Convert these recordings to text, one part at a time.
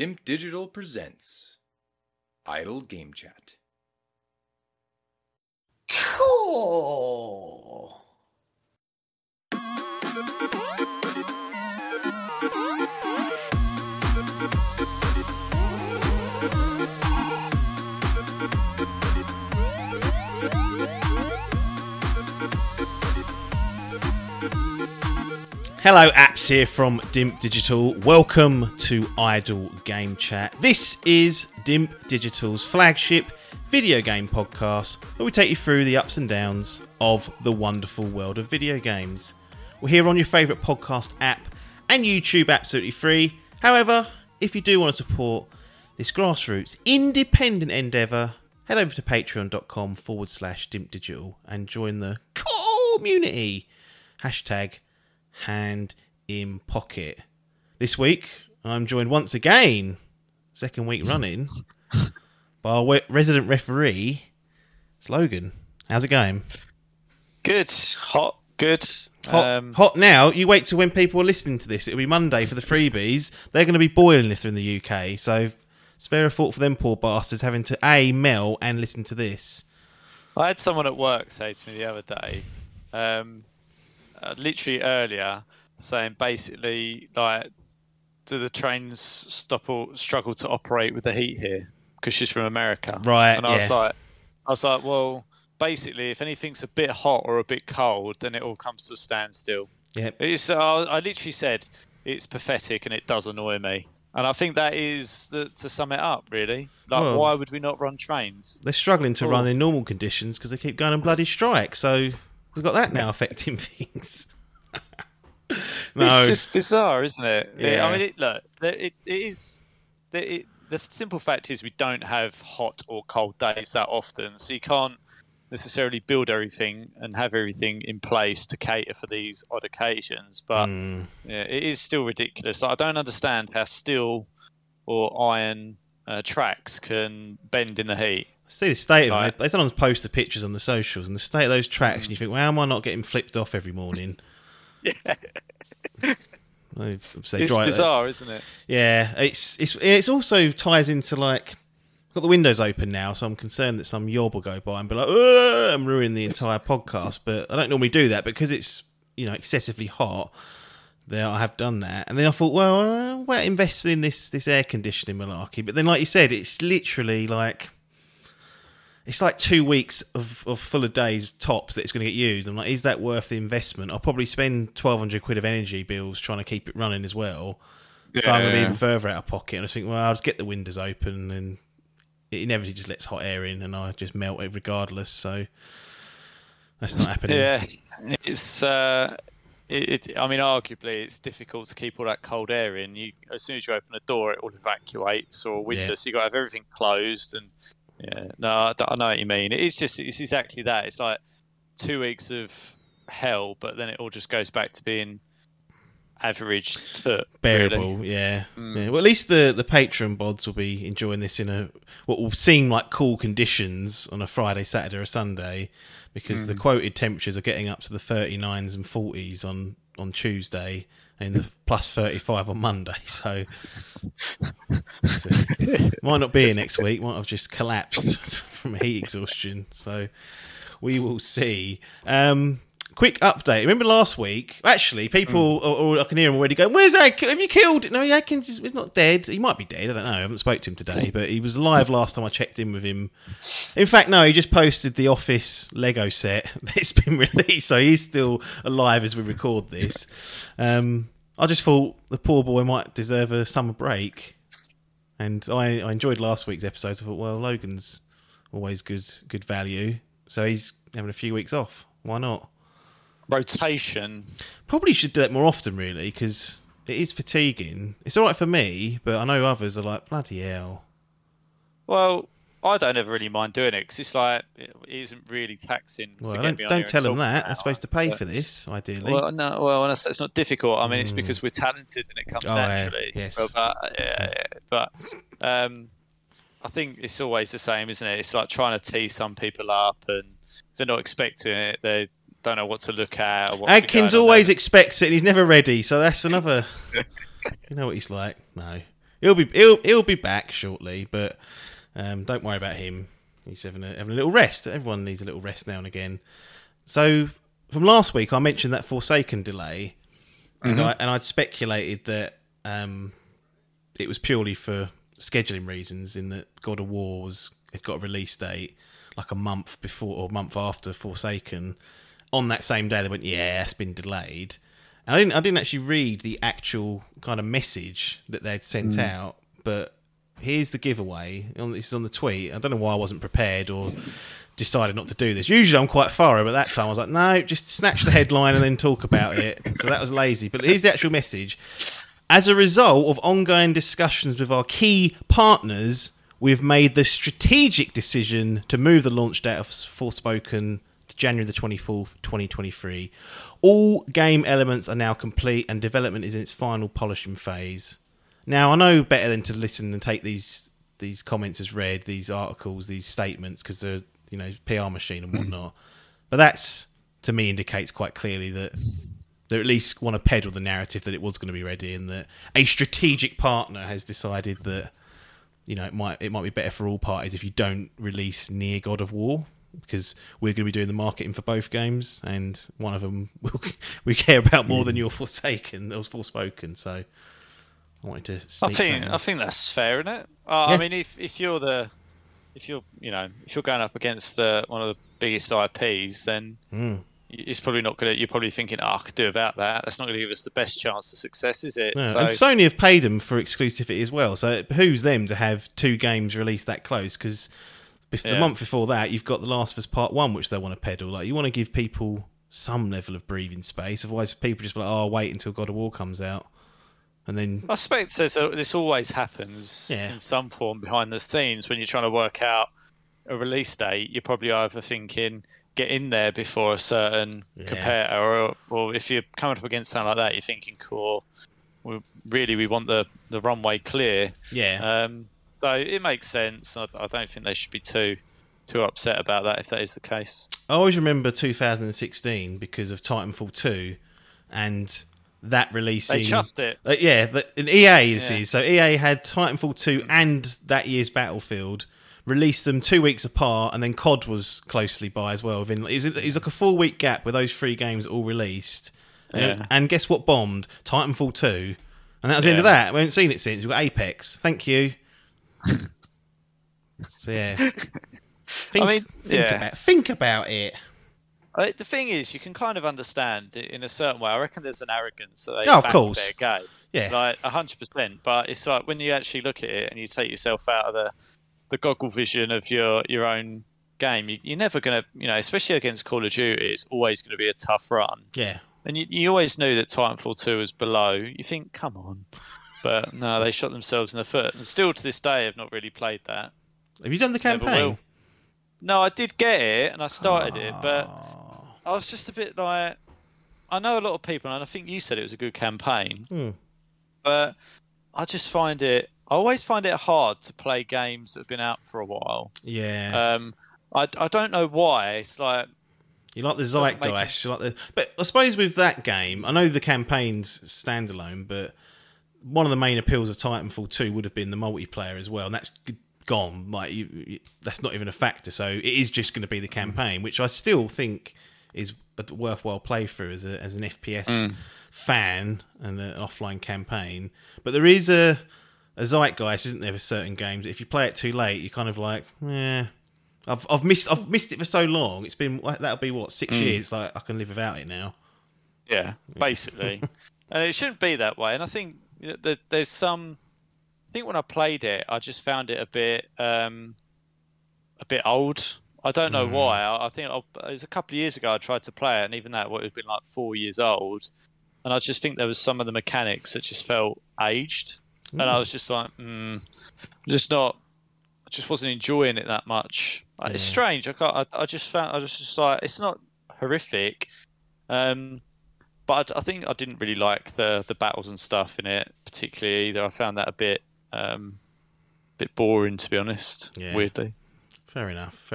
Dimp Digital presents Idle Game Chat. Cool. Hello, apps here from Dimp Digital. Welcome to Idle Game Chat. This is Dimp Digital's flagship video game podcast where we take you through the ups and downs of the wonderful world of video games. We're here on your favourite podcast app and YouTube absolutely free. However, if you do want to support this grassroots independent endeavour, head over to patreon.com/Dimp Digital and join the community. Hashtag hand in pocket. This week, I'm joined once again, second week running, by our resident referee, it's Logan. How's it going? Good. Hot. Good. Hot now. You wait till when people are listening to this. It'll be Monday for the freebies. They're going to be boiling if they're in the UK. So spare a thought for them poor bastards having to mail and listen to this. I had someone at work say to me the other day, literally earlier, saying basically, like, do the trains struggle to operate with the heat here? Because she's from America, right? And I was like, well, basically, if anything's a bit hot or a bit cold, then it all comes to a standstill. Yeah. I literally said it's pathetic and it does annoy me, and I think that is to sum it up, really. Like, well, why would we not run trains? They're struggling to run in normal conditions because they keep going on bloody strike. So. We've got that now affecting things. No. It's just bizarre, isn't it? Yeah. I mean, it is. The simple fact is we don't have hot or cold days that often, so you can't necessarily build everything and have everything in place to cater for these odd occasions. But yeah, it is still ridiculous. Like, I don't understand how steel or iron tracks can bend in the heat. See the state of them. They sometimes post the pictures on the socials and the state of those tracks, and you think, well, how am I not getting flipped off every morning? Yeah. It's bizarre, isn't it? Yeah. It's also ties into, like, I've got the windows open now, so I'm concerned that some yob will go by and be like, oh, I'm ruining the entire podcast. But I don't normally do that because it's, you know, excessively hot. There, I have done that. And then I thought, well, we're investing in this air conditioning malarkey. But then, like you said, it's literally like... It's like 2 weeks of full of days tops that it's going to get used. I'm like, is that worth the investment? I'll probably spend 1,200 quid of energy bills trying to keep it running as well. Yeah. So I'm going to be even further out of pocket. And I think, well, I'll just get the windows open and it inevitably just lets hot air in and I just melt it regardless. So that's not happening. Yeah, it's... I mean, arguably, it's difficult to keep all that cold air in. As soon as you open a door, it all evacuates or windows. Yeah. So you've got to have everything closed and... Yeah, no, I know what you mean. It's exactly that. It's like 2 weeks of hell, but then it all just goes back to being average to bearable, really. Yeah. Mm. Yeah. Well, at least the Patreon bods will be enjoying this in what will seem like cool conditions on a Friday, Saturday or Sunday, because the quoted temperatures are getting up to the 39s and 40s on Tuesday and the plus 35 on Monday, so might not be here next week, might have just collapsed from heat exhaustion, so we will see. Quick update, remember last week, actually, people, or I can hear him already going, where's Adkins, have you killed him? No, Adkins is not dead, he might be dead, I don't know, I haven't spoke to him today, but he was alive last time I checked in with him. In fact, no, he just posted the Office Lego set that's been released, so he's still alive as we record this. I just thought the poor boy might deserve a summer break, and I enjoyed last week's episode. I thought, well, Logan's always good value, so he's having a few weeks off, why not? Rotation. Probably should do that more often, really, because it is fatiguing. It's all right for me, but I know others are like, bloody hell. Well, I don't ever really mind doing it, because it's like, it isn't really taxing. Well, don't tell them that. I'm supposed to pay for this, ideally. Well, no, it's not difficult. I mean, it's because we're talented and it comes naturally. Yeah, yes. But I think it's always the same, isn't it? It's like trying to tee some people up, and if they're not expecting it, they don't know what to look at. Adkins always expects it and he's never ready, so that's another... You know what he's like. No. He'll be back shortly, but don't worry about him. He's having a little rest. Everyone needs a little rest now and again. So from last week, I mentioned that Forspoken delay, and I'd speculated that it was purely for scheduling reasons, in that God of War had got a release date like a month before or a month after Forspoken. On that same day, they went, "Yeah, it's been delayed." And I didn't actually read the actual kind of message that they'd sent out, but here's the giveaway. This is on the tweet. I don't know why I wasn't prepared or decided not to do this. Usually I'm quite thorough, but that time I was like, no, just snatch the headline and then talk about it. So that was lazy. But here's the actual message. As a result of ongoing discussions with our key partners, we've made the strategic decision to move the launch date of Forspoken to January the 24th, 2023. All game elements are now complete and development is in its final polishing phase. Now, I know better than to listen and take these comments as read, these articles, these statements, because they're, PR machine and whatnot. But that's, to me, indicates quite clearly that they at least want to peddle the narrative that it was going to be ready and that a strategic partner has decided that, it might be better for all parties if you don't release near God of War, because we're going to be doing the marketing for both games, and one of them we care about more than your Forspoken. That was Forspoken, so... I think that's fair, isn't it? Yeah. I mean, if you're going up against one of the biggest IPs, then it's probably not going to. You're probably thinking, "Oh, I could do about that." That's not going to give us the best chance of success, is it? No. So, and Sony have paid them for exclusivity as well, so it behooves them to have two games released that close, because the month before that, you've got The Last of Us Part 1, which they want to peddle. Like, you want to give people some level of breathing space, otherwise people just be like, "Oh, wait until God of War comes out." And then I suspect this always happens in some form behind the scenes when you're trying to work out a release date. You're probably either thinking get in there before a certain competitor, or if you're coming up against something like that, you're thinking, "Cool, we want the runway clear." Yeah. So it makes sense. I don't think they should be too upset about that if that is the case. I always remember 2016 because of Titanfall 2, and that releasing... They chuffed it. An EA is. So EA had Titanfall 2 and that year's Battlefield, released them 2 weeks apart, and then COD was closely by as well. It was like a 4-week gap where those three games all released. Yeah. And guess what bombed? Titanfall 2. And that was the end of that. We haven't seen it since. We've got Apex. Thank you. So, yeah. Think about it. The thing is, you can kind of understand in a certain way. I reckon there's an arrogance that they back their game. Yeah. Like 100%. But it's like when you actually look at it and you take yourself out of the goggle vision of your own game, you're never going to, especially against Call of Duty, it's always going to be a tough run. Yeah. And you always knew that Titanfall 2 was below. You think, come on. But no, they shot themselves in the foot. And still to this day, I've not really played that. Have you done the campaign? No, I did get it and I started it, but... I was just a bit like, I know a lot of people, and I think you said it was a good campaign, but I always find it hard to play games that have been out for a while. Yeah. I don't know why. It's like... You like the zeitgeist. But I suppose with that game, I know the campaign's standalone, but one of the main appeals of Titanfall 2 would have been the multiplayer as well, and that's gone. Like, that's not even a factor, so it is just going to be the campaign, which I still think... is a worthwhile playthrough as an FPS fan and an offline campaign. But there is a zeitgeist, isn't there, for certain games? If you play it too late, you're kind of like, yeah, I've missed it for so long. It's been, that'll be what, 6 years? Like, I can live without it now. Yeah, basically. And it shouldn't be that way. And I think that I think when I played it, I just found it a bit old. I don't know why. I think it was a couple of years ago I tried to play it, and even that would have been like 4 years old. And I just think there was some of the mechanics that just felt aged. And I was just like, I just wasn't enjoying it that much. Yeah. It's strange. I just found it's not horrific. But I think I didn't really like the battles and stuff in it particularly either. I found that a bit boring, to be honest, weirdly. Fair enough.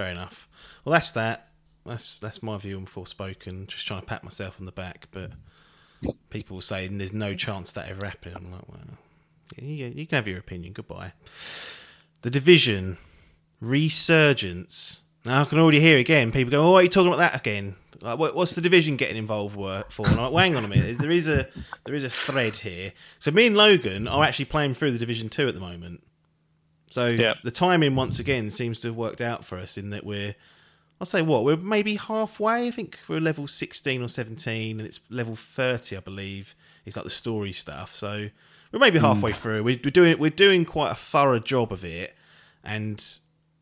Well, that's that. That's my view on Forspoken. Just trying to pat myself on the back, but people were saying there's no chance that ever happened. I'm like, well, You can have your opinion. Goodbye. The Division, Resurgence. Now I can already hear again people go, "Oh, why are you talking about that again? Like, what's the Division getting involved for?" And I'm like, well, hang on a minute. There is a thread here. So me and Logan are actually playing through the Division 2 at the moment. So the timing once again seems to have worked out for us in that we're maybe halfway. I think we're level 16 or 17, and it's level 30, I believe. It's like the story stuff. So we're maybe halfway through. We're doing quite a thorough job of it, and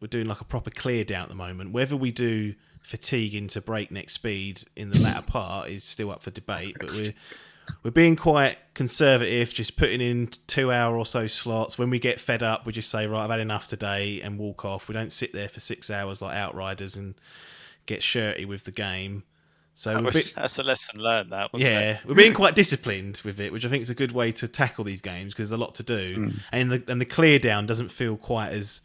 we're doing like a proper clear down at the moment. Whether we do fatigue into breakneck speed in the latter part is still up for debate, but we're being quite conservative, just putting in 2 hour or so slots. When we get fed up, we just say, right, I've had enough today, and walk off. We don't sit there for 6 hours like Outriders and get shirty with the game. So that's a lesson learned, that, wasn't it? Yeah, we're being quite disciplined with it, which I think is a good way to tackle these games, because there's a lot to do. And the clear down doesn't feel quite as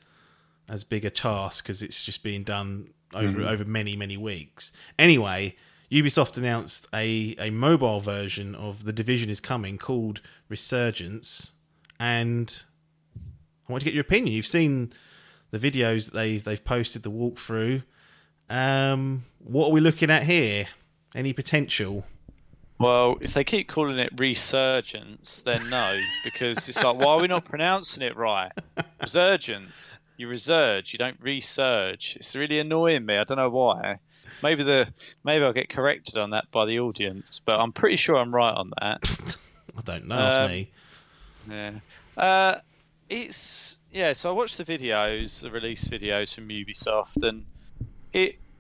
big a task, because it's just being done over many, many weeks. Anyway, Ubisoft announced a mobile version of The Division is coming, called Resurgence, and I want to get your opinion. You've seen the videos that they've posted, the walkthrough. What are we looking at here? Any potential? Well, if they keep calling it Resurgence, then no, because it's like, why are we not pronouncing it right? Resurgence. You resurge, you don't resurge. It's really annoying me. I don't know why. Maybe I'll get corrected on that by the audience, but I'm pretty sure I'm right on that. I don't know. That's me. Yeah. So I watched the release videos from Ubisoft, and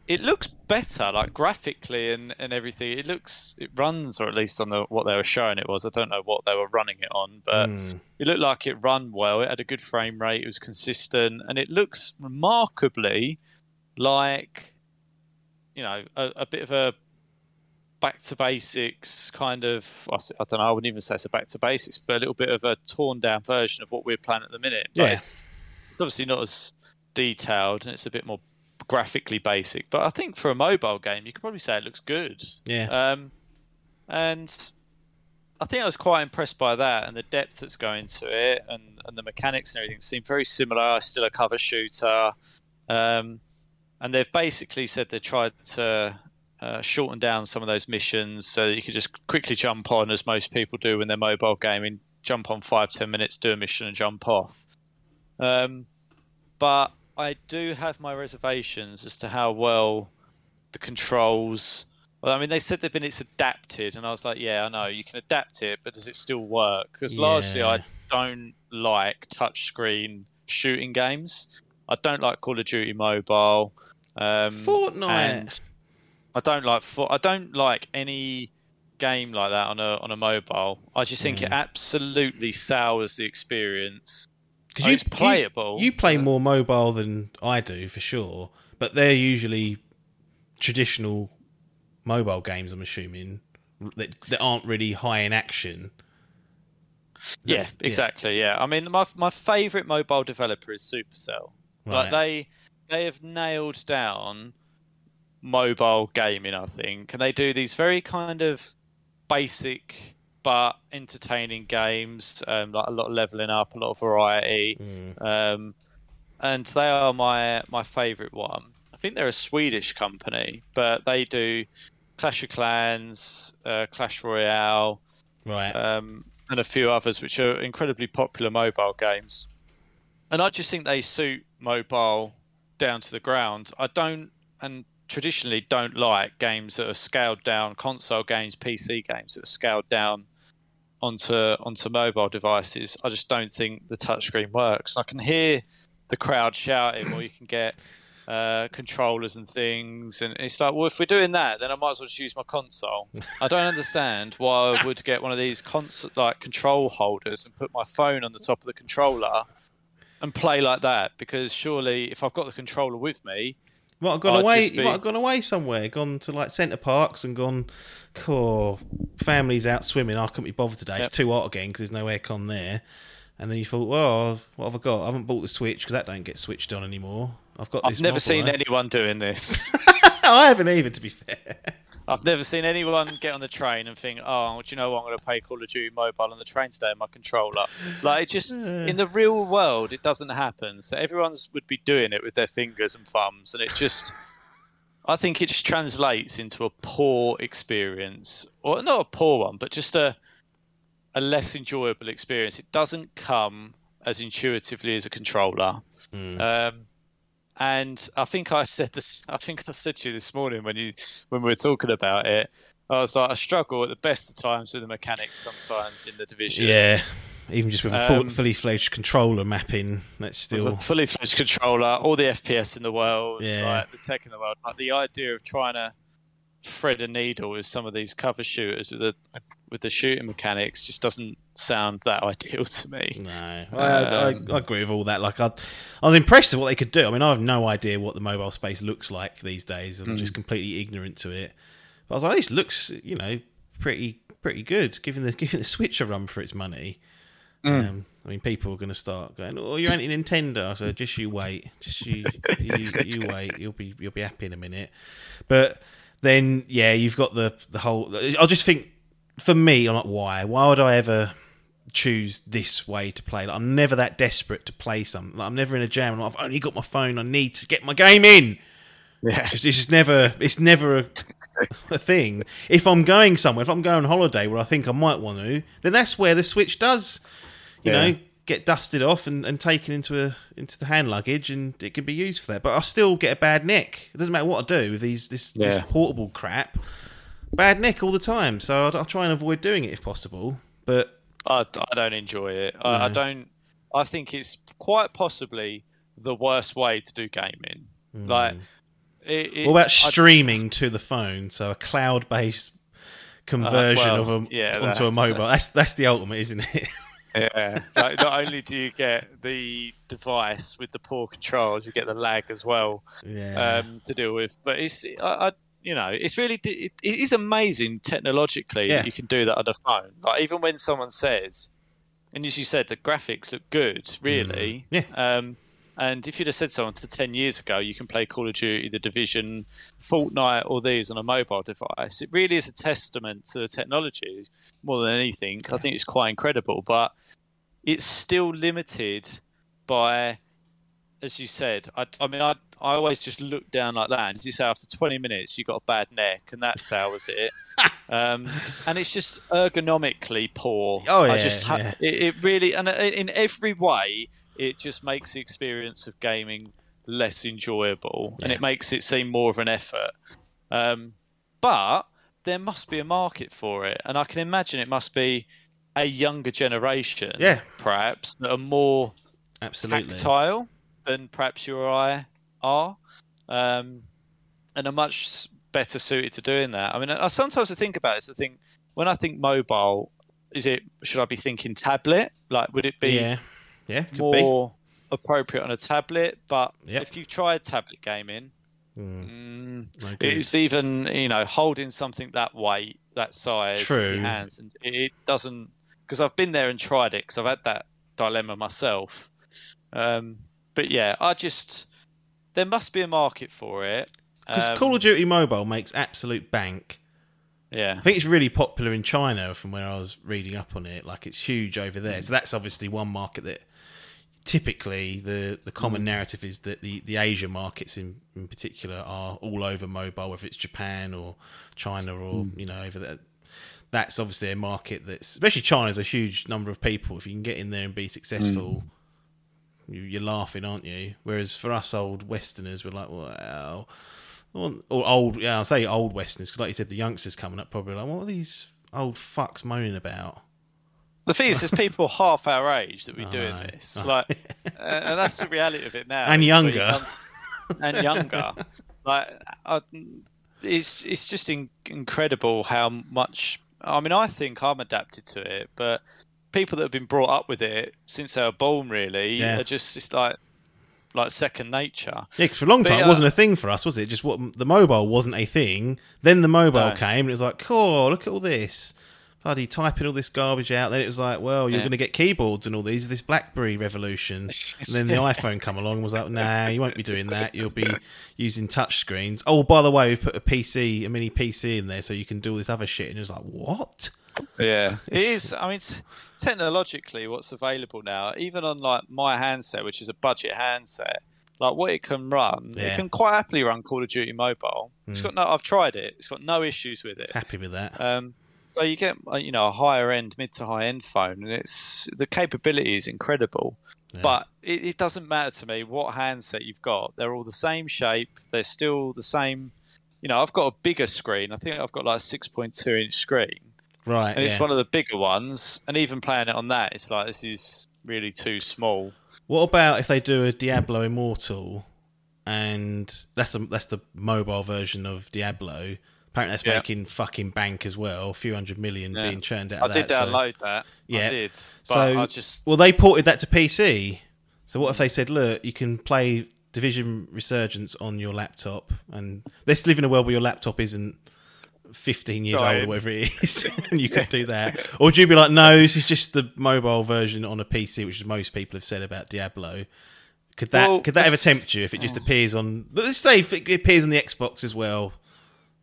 it looks better, like graphically and everything. It runs, or at least on what they were showing it was. I don't know what they were running it on, but it looked like it ran well. It had a good frame rate. It was consistent, and it looks remarkably like, you know, a bit of a back to basics kind of. I don't know. I wouldn't even say it's a back to basics, but a little bit of a torn down version of what we're playing at the minute. Yeah. But it's obviously not as detailed, and it's a bit more graphically basic, but I think for a mobile game you could probably say it looks good. And I think I was quite impressed by that, and the depth that's going to it, and the mechanics and everything seem very similar. It's still a cover shooter, and they've basically said they tried to shorten down some of those missions so that you could just quickly jump on, as most people do when they're mobile gaming, jump on 5-10 minutes, do a mission and jump off. But I do have my reservations as to how well the controls. Well, I mean, they said it's adapted, and I was like, yeah, I know you can adapt it, but does it still work? Because largely, I don't like touchscreen shooting games. I don't like Call of Duty Mobile, Fortnite. And I don't like any game like that on a mobile. I just think it absolutely sours the experience. Because it's playable. You play more mobile than I do, for sure. But they're usually traditional mobile games, I'm assuming, that aren't really high in action. Yeah, exactly. Yeah, I mean, my favourite mobile developer is Supercell. Right. Like they have nailed down mobile gaming, I think, and they do these very kind of basic but entertaining games, like a lot of leveling up, a lot of variety, and they are my favourite one. I think they're a Swedish company, but they do Clash of Clans, Clash Royale, right, and a few others, which are incredibly popular mobile games. And I just think they suit mobile down to the ground. I don't, and traditionally don't like games that are scaled down, console games, PC games that are scaled down onto mobile devices. I just don't think the touchscreen works. I can hear the crowd shouting, or you can get controllers and things, and it's like, well, if we're doing that, then I might as well just use my console. I don't understand why I would get one of these control holders and put my phone on the top of the controller and play like that, because surely if I've got the controller with me, might have gone away somewhere, gone to like centre parks and gone, cool, family's out swimming, I couldn't be bothered today, it's too hot again because there's no aircon there. And then you thought, well, what have I got? I haven't bought the Switch because that don't get switched on anymore. I've never seen anyone doing this. I haven't either, to be fair. I've never seen anyone get on the train and think, oh, do you know what? I'm going to play Call of Duty Mobile on the train today in my controller. Like, it just, in the real world, it doesn't happen. So everyone's would be doing it with their fingers and thumbs. And it just, I think it just translates into a poor experience. Or not a poor one, but just a less enjoyable experience. It doesn't come as intuitively as a controller. And I think I said this. I think I said to you this morning when we were talking about it. I was like, I struggle at the best of times with the mechanics sometimes in the Division. Yeah, even just with a fully fledged controller mapping, that's still fully fledged controller. All the FPS in the world, like the tech in the world, like the idea of trying to thread a needle with some of these cover shooters with the shooting mechanics just doesn't sound that ideal to me. No, I agree with all that. Like I was impressed with what they could do. I mean, I have no idea what the mobile space looks like these days. I'm just completely ignorant to it. But I was like, this looks, you know, pretty good, giving the Switch a run for its money. I mean, people are going to start going, "Oh, you're anti-Nintendo," so just you wait, just you wait. You'll be happy in a minute. But then, yeah, you've got the whole. I just think, for me, I'm like, why? Why would I ever choose this way to play? Like, I'm never that desperate to play something. Like, I'm never in a jam. Like, I've only got my phone. I need to get my game in. Yeah. It's never a thing. If I'm going somewhere, if I'm going on holiday where I think I might want to, then that's where the Switch does, you know, get dusted off and taken into the hand luggage, and it can be used for that. But I still get a bad neck. It doesn't matter what I do with this portable crap. Bad neck all the time, so I'll try and avoid doing it if possible. But I don't enjoy it. I don't. I think it's quite possibly the worst way to do gaming. Like, what about streaming to the phone? So a cloud-based conversion onto a mobile. That's the ultimate, isn't it? Yeah. Like, not only do you get the device with the poor controls, you get the lag as well to deal with. But it's you know, it's really it is amazing technologically that you can do that on a phone. Like, even when someone says, and as you said, the graphics look good, really. And if you'd have said someone to 10 years ago, you can play Call of Duty, The Division, Fortnite, all these on a mobile device, it really is a testament to the technology more than anything. Yeah. I think it's quite incredible, but it's still limited by, as you said, I always just look down like that. And you say, after 20 minutes, you got a bad neck, and that's how was it. And it's just ergonomically poor. Oh, yeah. It really, and in every way, it just makes the experience of gaming less enjoyable, and it makes it seem more of an effort. But there must be a market for it, and I can imagine it must be a younger generation, perhaps, that are more tactile than perhaps you or I are, and are much better suited to doing that. I mean, sometimes I think about it. So I think, when I think mobile, should I be thinking tablet? Like, would it be more appropriate on a tablet? But if you've tried tablet gaming, it's even, you know, holding something that weight, that size, with your hands, and it doesn't. Because I've been there and tried it, because I've had that dilemma myself. But yeah, there must be a market for it. Because Call of Duty Mobile makes absolute bank. Yeah. I think it's really popular in China, from where I was reading up on it. Like, it's huge over there. So that's obviously one market that typically the common narrative is that the Asia markets in particular are all over mobile, whether it's Japan or China or, you know, over there. That's obviously a market that's, especially China's a huge number of people. If you can get in there and be successful... You're laughing, aren't you? Whereas for us old Westerners, we're like, wow. Or old, I'll say old Westerners, because like you said, the youngsters coming up probably are like, what are these old fucks moaning about? The thing is, there's people half our age that we're doing this. Like, and that's the reality of it now. And younger. And younger. Like, it's just incredible how much... I mean, I think I'm adapted to it, but... people that have been brought up with it since they were born, really, are just, it's like second nature. Yeah, cause for a long time, it wasn't a thing for us, was it? Just the mobile wasn't a thing. Then the mobile came, and it was like, cool, look at all this. bloody typing all this garbage out. Then it was like, well, you're going to get keyboards and all these, this BlackBerry revolution. And then the iPhone come along and was like, nah, you won't be doing that. You'll be using touch screens. Oh, by the way, we've put a PC, a mini PC in there so you can do all this other shit. And it's like, what? Yeah, it is. I mean, technologically, what's available now, even on like my handset, which is a budget handset, like what it can run, it can quite happily run Call of Duty Mobile. It's got no, I've tried it. It's got no issues with it. It's happy with that. So you get, you know, a higher end, mid to high end phone, and it's the capability is incredible. Yeah. But it doesn't matter to me what handset you've got. They're all the same shape. They're still the same. You know, I've got a bigger screen. I think I've got like a 6.2 inch screen. Right, and it's one of the bigger ones, and even playing it on that, it's like, this is really too small. What about if they do a Diablo Immortal, and that's the mobile version of Diablo? Apparently that's making fucking bank as well, a few $100 million being churned out of that. I did download that, I did. But so, I just... Well, they ported that to PC, so what if they said, look, you can play Division Resurgence on your laptop, and let's live in a world where your laptop isn't 15 years old or whatever it is, and you could do that. Or would you be like, no, this is just the mobile version on a PC, which is most people have said about Diablo. Could that ever tempt you if it just appears on, let's say if it appears on the Xbox as well?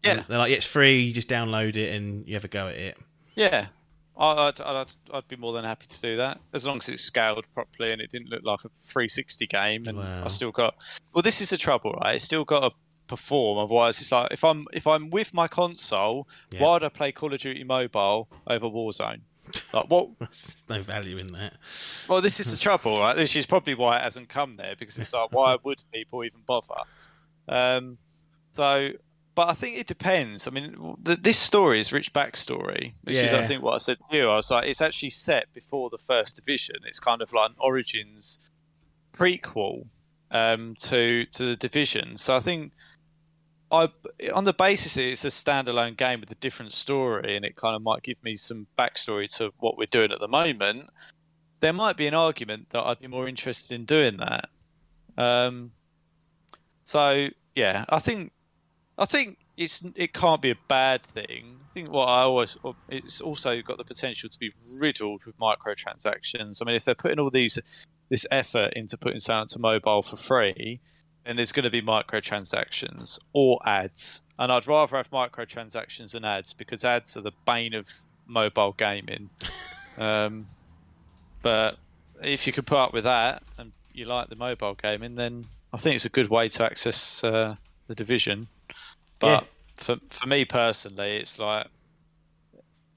Yeah. They're like, it's free, you just download it and you have a go at it. Yeah. I'd be more than happy to do that, as long as it's scaled properly and it didn't look like a 360 game. And I still got, well, this is the trouble, right? It's still got a perform, otherwise it's like, if I'm with my console, why would I play Call of Duty Mobile over Warzone? Like, what? There's no value in that. Well, this is the trouble, right? This is probably why it hasn't come there, because it's like, why would people even bother? So, but I think it depends. I mean, this story is Rich Back's story, which is, I think, what I said to you. I was like, it's actually set before the first Division. It's kind of like an Origins prequel to the Division. So I think, on the basis it's a standalone game with a different story, and it kind of might give me some backstory to what we're doing at the moment, there might be an argument that I'd be more interested in doing that. So yeah, I think it can't be a bad thing. I think it's also got the potential to be riddled with microtransactions. I mean, if they're putting all this effort into putting something to mobile for free, and there's going to be microtransactions or ads. And I'd rather have microtransactions than ads, because ads are the bane of mobile gaming. But if you could put up with that and you like the mobile gaming, then I think it's a good way to access the Division. But for me personally, it's like,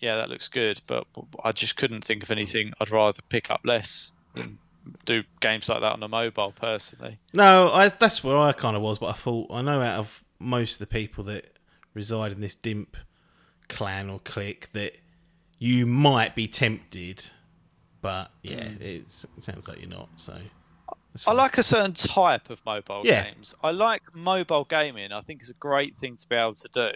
yeah, that looks good, but I just couldn't think of anything I'd rather pick up less than do games like that on a mobile personally. No, that's where I kind of was, but I thought, I know out of most of the people that reside in this Dimp clan or clique that you might be tempted, but it sounds like you're not, so... I like a certain type of mobile games. I like mobile gaming. I think it's a great thing to be able to do,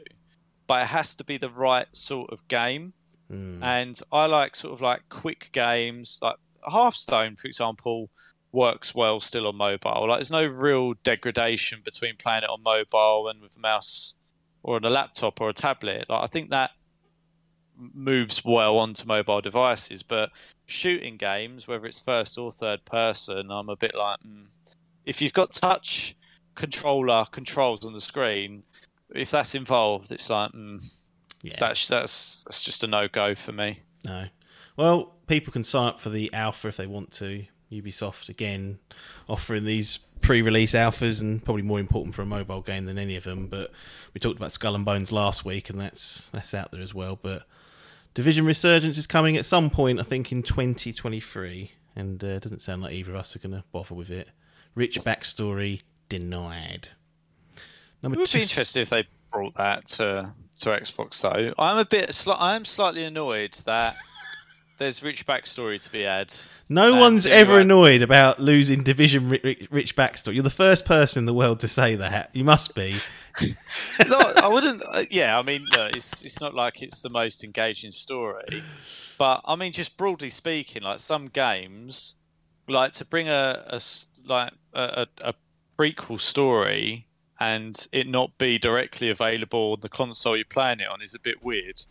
but it has to be the right sort of game, and I like sort of like quick games, like Hearthstone, for example, works well still on mobile. Like, there's no real degradation between playing it on mobile and with a mouse or on a laptop or a tablet. Like, I think that moves well onto mobile devices. But shooting games, whether it's first or third person, I'm a bit like, if you've got touch controls on the screen, if that's involved, it's like, that's just a no-go for me. No. Well, people can sign up for the alpha if they want to. Ubisoft, again, offering these pre-release alphas, and probably more important for a mobile game than any of them. But we talked about Skull and Bones last week, and that's out there as well. But Division Resurgence is coming at some point, I think, in 2023. And it doesn't sound like either of us are going to bother with it. Rich backstory denied. Number it would be interesting if they brought that to Xbox, though. I'm slightly annoyed that... There's rich backstory to be had. No one's ever annoyed about losing Division rich backstory. You're the first person in the world to say that. You must be. No, I wouldn't. Yeah, I mean, look, it's not like it's the most engaging story, but I mean, just broadly speaking, like some games, like to bring a prequel story and it not be directly available on the console you're playing it on is a bit weird.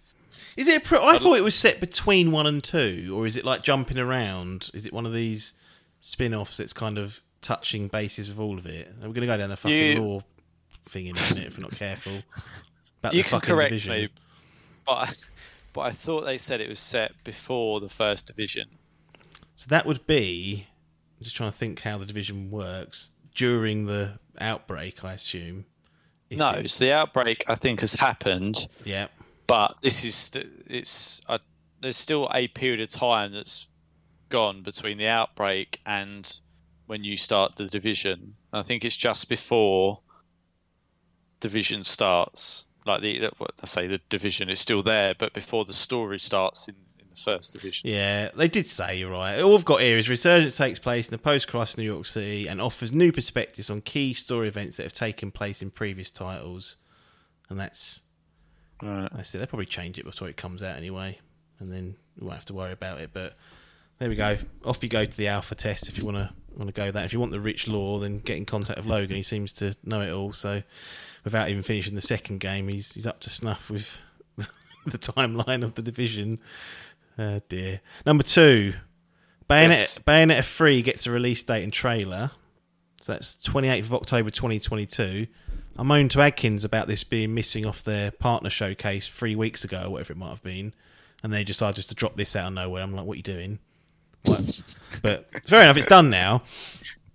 Is it? I thought it was set between 1 and 2, or is it like jumping around? Is it one of these spin-offs that's kind of touching bases with all of it? We're going to go down the fucking lore thing in a minute if we're not careful. About you the can fucking correct Division. Me, but I thought they said it was set before the first Division. So that would be. I'm just trying to think how the Division works during the outbreak. I assume. No, so the outbreak I think has happened. Yeah. But this is there's still a period of time that's gone between the outbreak and when you start the Division. And I think it's just before Division starts. Like the Division is still there, but before the story starts in the first Division. Yeah, they did say you're right. All I've got here is Resurgence takes place in the post-crisis New York City and offers new perspectives on key story events that have taken place in previous titles, and that's. Right. I see. They'll probably change it before it comes out anyway, and then we won't have to worry about it. But there we go. Off you go to the alpha test if you want to go that. If you want the rich lore, then get in contact with Logan. He seems to know it all. So without even finishing the second game, he's up to snuff with the timeline of the Division. Oh dear. Number 2, Bayonetta 3 gets a release date and trailer. So that's 28th of October 2022. I moaned to Adkins about this being missing off their partner showcase 3 weeks ago, or whatever it might have been, and they decided just to drop this out of nowhere. I'm like, what are you doing? But fair enough, it's done now.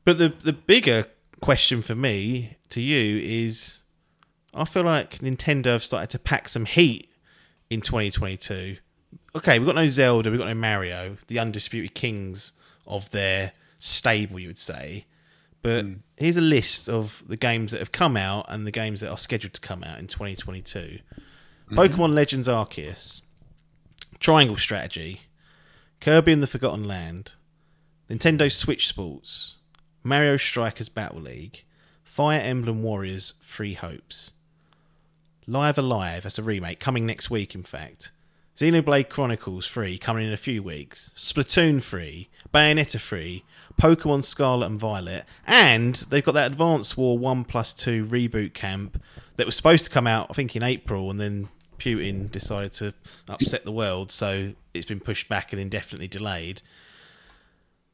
But the bigger question for me to you is, I feel like Nintendo have started to pack some heat in 2022. Okay, we've got no Zelda, we've got no Mario, the undisputed kings of their stable, you would say. But here's a list of the games that have come out and the games that are scheduled to come out in 2022. Mm-hmm. Pokemon Legends Arceus, Triangle Strategy, Kirby and the Forgotten Land, Nintendo Switch Sports, Mario Strikers Battle League, Fire Emblem Warriors Three Hopes, Live Alive, that's a remake, coming next week in fact, Xenoblade Chronicles 3, coming in a few weeks, Splatoon 3, Bayonetta 3, Pokemon Scarlet and Violet, and they've got that Advance War 1+2 reboot camp that was supposed to come out, I think, in April, and then Putin decided to upset the world, so it's been pushed back and indefinitely delayed.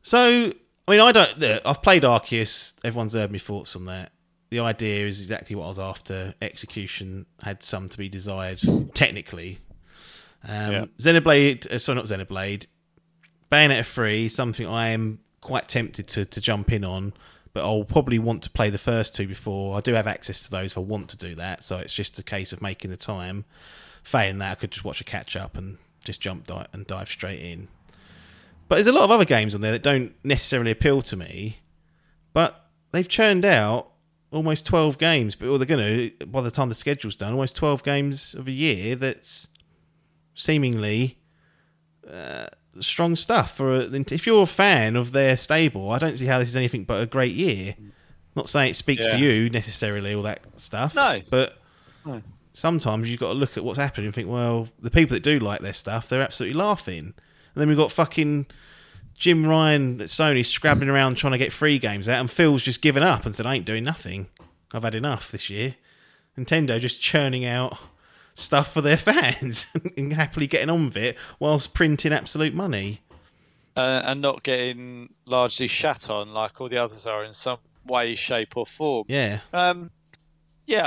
So, I mean, I've played Arceus, everyone's heard my thoughts on that. The idea is exactly what I was after. Execution had some to be desired, technically. Bayonetta 3, something I am quite tempted to jump in on, but I'll probably want to play the first two before. I do have access to those if I want to do that, so it's just a case of making the time. Failing that, I could just watch a catch-up and just dive straight in. But there's a lot of other games on there that don't necessarily appeal to me, but they've churned out almost 12 games, but they're going to, by the time the schedule's done, almost 12 games of a year that's seemingly strong stuff if you're a fan of their stable. I don't see how this is anything but a great year. Not saying it speaks to you necessarily, all that stuff. No, but sometimes you've got to look at what's happening and think, well, the people that do like their stuff, they're absolutely laughing. And then we've got fucking Jim Ryan at Sony scrabbling around trying to get free games out, and Phil's just given up and said, I ain't doing nothing. I've had enough this year. Nintendo just churning out stuff for their fans and happily getting on with it whilst printing absolute money. And not getting largely shat on like all the others are in some way, shape or form. Yeah. I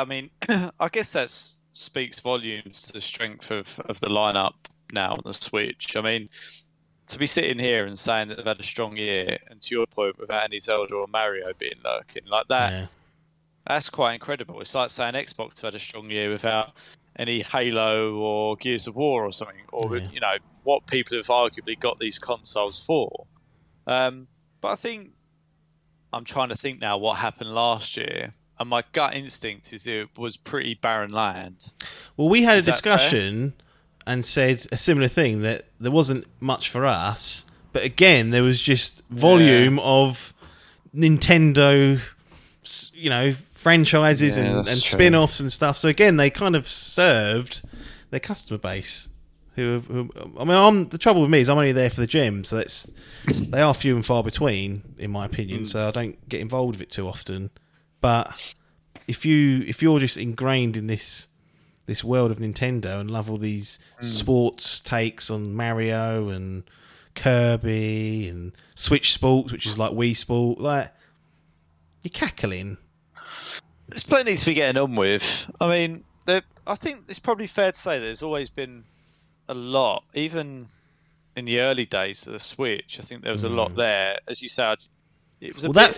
mean, I guess that speaks volumes to the strength of the lineup now on the Switch. I mean, to be sitting here and saying that they've had a strong year, and to your point, without any Zelda or Mario being lurking like that, that's quite incredible. It's like saying Xbox had a strong year without any Halo or Gears of War or something, or you know what people have arguably got these consoles for. But I think I'm trying to think now what happened last year, and my gut instinct is it was pretty barren land. Well, we had a discussion and said a similar thing, that there wasn't much for us, but again there was just volume of Nintendo, you know, franchises and spin-offs and stuff. So again, they kind of served their customer base. The trouble with me is I'm only there for the gem, so they are few and far between, in my opinion. So I don't get involved with it too often. But if you're just ingrained in this this world of Nintendo and love all these sports takes on Mario and Kirby and Switch Sports, which is like Wii Sport. Like, you're cackling. There's plenty to be getting on with. I mean, I think it's probably fair to say that there's always been a lot, even in the early days of the Switch. I think there was a lot there. As you said, it was a little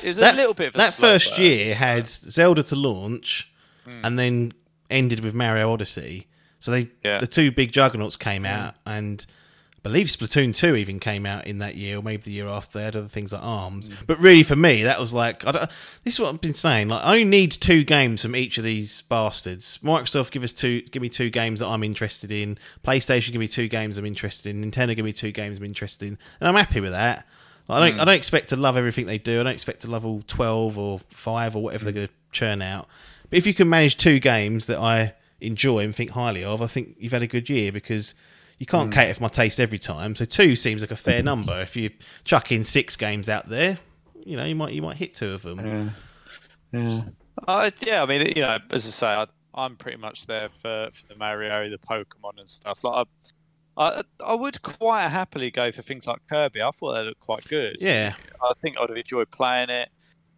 bit of a that first burn. Year had Zelda to launch and then ended with Mario Odyssey. So the two big juggernauts came out, and I believe Splatoon 2 even came out in that year, or maybe the year after. They had other things like ARMS. But really, for me, that was like... this is what I've been saying. Like, I only need two games from each of these bastards. Microsoft, give me two games that I'm interested in. PlayStation, give me two games I'm interested in. Nintendo, give me two games I'm interested in. And I'm happy with that. Like, I don't expect to love everything they do. I don't expect to love all 12 or 5 or whatever they're going to churn out. But if you can manage two games that I enjoy and think highly of, I think you've had a good year, because... you can't cater for my taste every time, so two seems like a fair number. If you chuck in 6 games out there, you know, you might hit 2 of them. I mean, you know, as I say, I'm pretty much there for the Mario, the Pokemon, and stuff. Like, I would quite happily go for things like Kirby. I thought they looked quite good. Yeah, I think I'd have enjoyed playing it,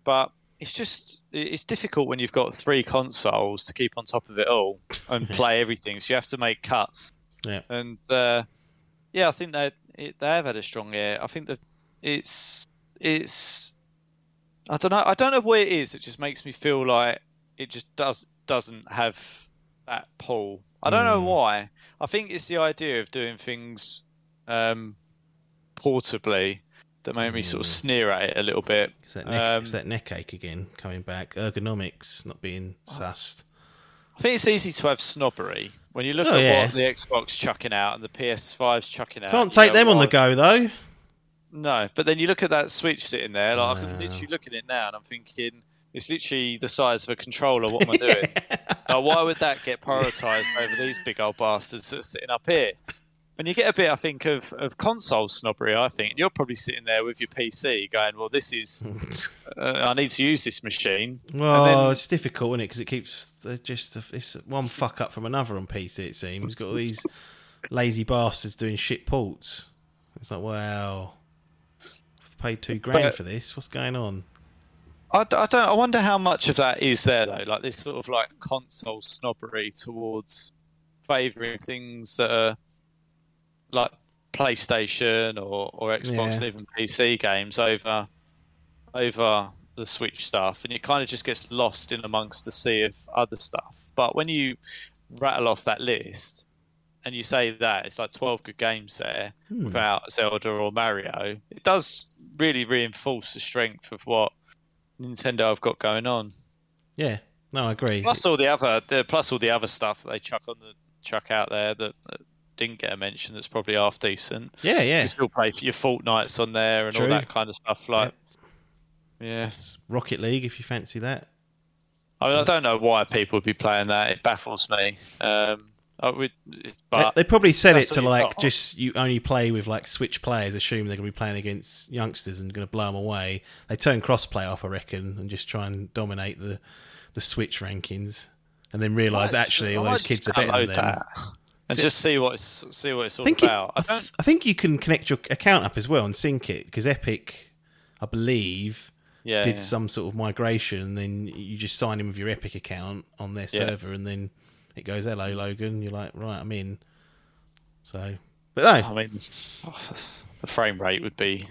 but it's just it's difficult when you've got 3 consoles to keep on top of it all and play everything. So you have to make cuts. Yeah, and I think they have had a strong year. I think that it's I don't know what it is that just makes me feel like it just doesn't have that pull. I don't know why. I think it's the idea of doing things portably that made me sort of sneer at it a little bit. It's that neck ache again coming back. Ergonomics not being sussed. I think it's easy to have snobbery. When you look at what the Xbox chucking out and the PS5's chucking out... Can't take them on the go, though. No, but then you look at that Switch sitting there, like I can literally look at it now and I'm thinking, it's literally the size of a controller, what am I doing? Like, why would that get prioritised over these big old bastards that are sitting up here? And you get a bit, I think, of console snobbery, I think. And you're probably sitting there with your PC going, well, this is... I need to use this machine. Well, it's difficult, isn't it? Because it keeps... it's one fuck-up from another on PC, it seems. It's got all these lazy bastards doing shit ports. It's like, wow, I've paid $2,000 for this. What's going on? I wonder how much of that is there, though. Like, this sort of, like, console snobbery towards favouring things that are... like PlayStation or Xbox and even PC games over the Switch stuff, and it kind of just gets lost in amongst the sea of other stuff. But when you rattle off that list and you say that it's like 12 good games there without Zelda or Mario, it does really reinforce the strength of what Nintendo have got going on. Yeah, no, I agree. Plus all the other stuff that they chuck out there that didn't get a mention that's probably half decent. Yeah. You still play for your Fortnites on there and all that kind of stuff. Like, It's Rocket League, if you fancy that. I mean, I don't know why people would be playing that. It baffles me. But they probably said it to like just you only play with like Switch players, assume they're going to be playing against youngsters and going to blow them away. They turn cross-play off, I reckon, and just try and dominate the Switch rankings, and then realise actually all those kids are better than them. And just see what it's all about. I think you can connect your account up as well and sync it, because Epic, I believe, did some sort of migration. And then you just sign in with your Epic account on their server, and then it goes, "Hello, Logan." You're like, "Right, I'm in." So, but no, I mean, the frame rate would be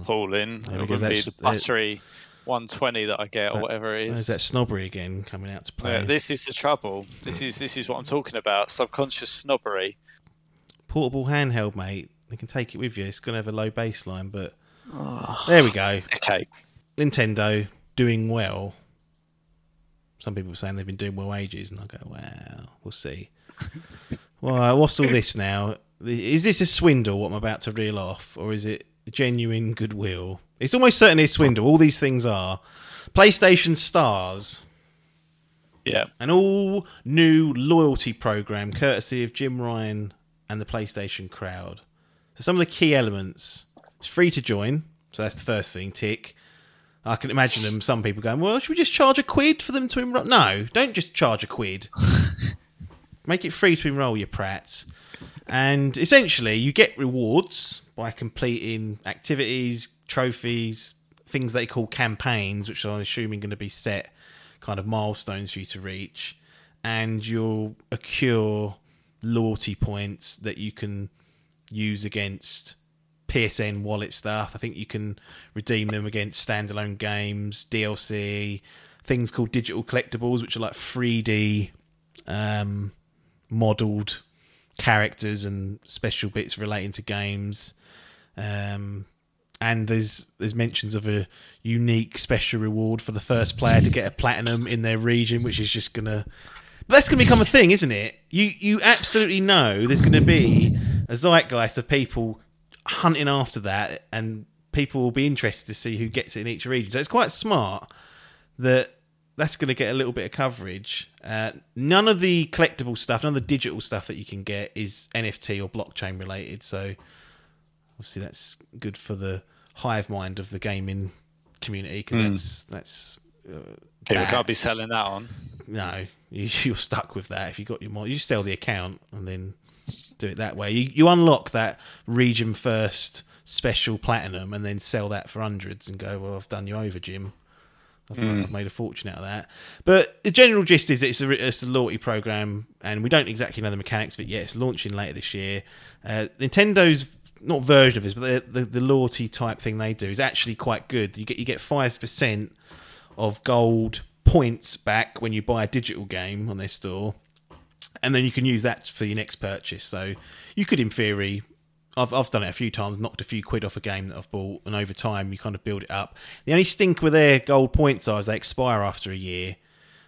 appalling. It would be the buttery 120 that I get, or whatever it is. Is that snobbery again coming out to play? Yeah, this is the trouble. This is what I'm talking about. Subconscious snobbery. Portable handheld, mate. They can take it with you. It's gonna have a low baseline, but there we go. Okay. Nintendo doing well. Some people are saying they've been doing well ages, and I go, wow, we'll see. Well, what's all this now? Is this a swindle? What I'm about to reel off, or is it genuine goodwill? It's almost certainly a swindle. All these things are. PlayStation Stars. Yeah. An all-new loyalty program courtesy of Jim Ryan and the PlayStation crowd. So some of the key elements. It's free to join. So that's the first thing, tick. I can imagine some people going, well, should we just charge £1 for them to enroll? No, don't just charge £1. Make it free to enroll, you prats. And essentially, you get rewards by completing activities, trophies, things they call campaigns, which I'm assuming are going to be set kind of milestones for you to reach. And you'll accrue loyalty points that you can use against PSN wallet stuff. I think you can redeem them against standalone games, DLC, things called digital collectibles, which are like 3D modelled characters and special bits relating to games. And there's mentions of a unique special reward for the first player to get a platinum in their region, which is just going to... That's going to become a thing, isn't it? You absolutely know there's going to be a zeitgeist of people hunting after that, and people will be interested to see who gets it in each region. So it's quite smart that that's going to get a little bit of coverage. None of the collectible stuff, none of the digital stuff that you can get is NFT or blockchain related. So obviously that's good for the hive mind of the gaming community, because people can't be selling that on. No, you're stuck with that. If you got your mod, you just sell the account and then do it that way. You unlock that region first special platinum and then sell that for hundreds and go, well, I've done you over, Jim. I've made a fortune out of that. But the general gist is that it's a loyalty program, and we don't exactly know the mechanics of it yet. It's launching later this year. Nintendo's not version of this, but the loyalty type thing they do is actually quite good. You get 5% of gold points back when you buy a digital game on their store, and then you can use that for your next purchase. So you could, in theory, I've done it a few times, knocked a few quid off a game that I've bought, and over time you kind of build it up. The only stink with their gold points are is they expire after a year.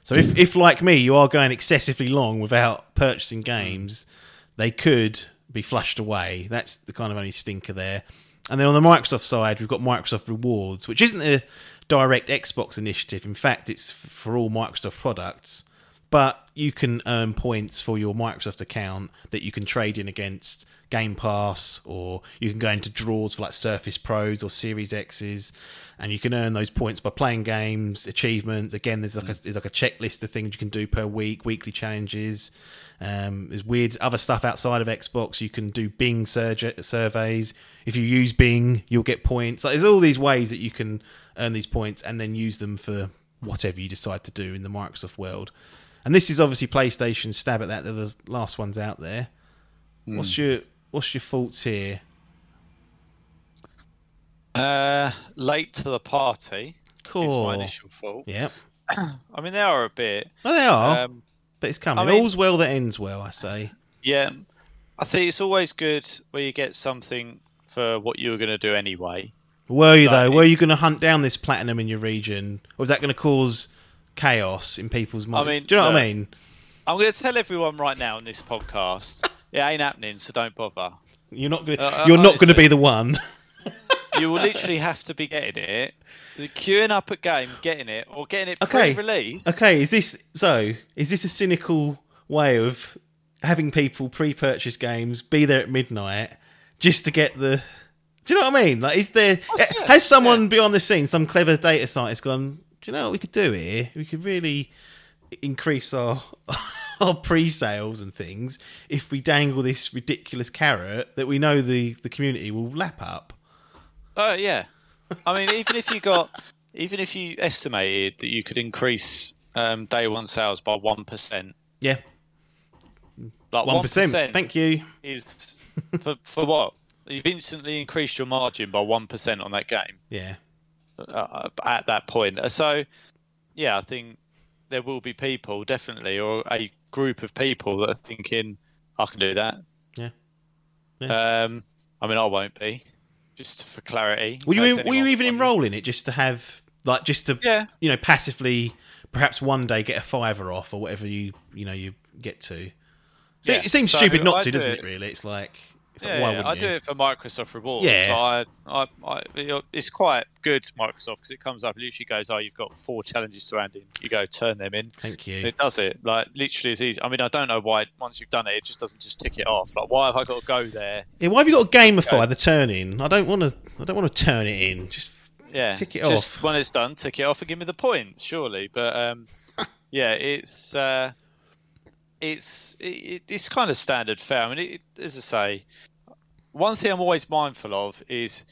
So if like me, you are going excessively long without purchasing games, they could be flushed away. That's the kind of only stinker there. And then on the Microsoft side, we've got Microsoft Rewards, which isn't a direct Xbox initiative. In fact, it's for all Microsoft products. But you can earn points for your Microsoft account that you can trade in against Game Pass, or you can go into draws for like Surface Pros or Series X's, and you can earn those points by playing games, achievements. Again, there's like a checklist of things you can do per week, weekly challenges. There's weird other stuff outside of Xbox. You can do Bing surveys. If you use Bing, you'll get points. Like, there's all these ways that you can earn these points and then use them for whatever you decide to do in the Microsoft world. And this is obviously PlayStation's stab at that. They're the last ones out there. What's your thoughts here? Late to the party. Cool. Is my initial fault. Yep. I mean, they are a bit. Well, they are. But it's coming. I mean, all's well that ends well, I say. Yeah. I see. It's always good where you get something for what you were going to do anyway. Were you, though? Were you going to hunt down this platinum in your region? Or is that going to cause chaos in people's minds? I mean, do you know what I mean? I'm going to tell everyone right now in this podcast... It ain't happening, so don't bother. You're not going to be the one. You will literally have to be getting it. You're queuing up a game, getting it, or getting it pre-release. Okay, is this a cynical way of having people pre-purchase games, be there at midnight, just to get the... Do you know what I mean? Like, has someone behind the scenes, some clever data scientist gone, do you know what we could do here? We could really increase our pre-sales and things if we dangle this ridiculous carrot that we know the community will lap up. Oh, yeah. I mean, even if you estimated that you could increase day one sales by 1%. Yeah. Like 1%. Thank you. Is for what? You've instantly increased your margin by 1% on that game. Yeah. At that point. So, yeah, I think there will be people, definitely, or a group of people that are thinking, I can do that. Yeah. I mean, I won't be, just for clarity. Will you even enroll in it just to have, like, you know, passively, perhaps one day get a $5 off or whatever you get to? So yeah. It seems stupid not to, doesn't it, really? It's like, why wouldn't you? I do it for Microsoft Rewards. Yeah. So it's quite good, Microsoft, because it comes up and literally goes, oh, you've got 4 challenges surrounding. You go, turn them in. Thank you. And it does it. Like, literally, it's easy. I mean, I don't know why, once you've done it, it just doesn't just tick it off. Like, why have I got to go there? Yeah, why have you got to gamify the turn in? I don't want to turn it in. Just tick it off. Just when it's done, tick it off and give me the points, surely. But, yeah, it's... it's kind of standard fare. I mean, as I say, one thing I'm always mindful of is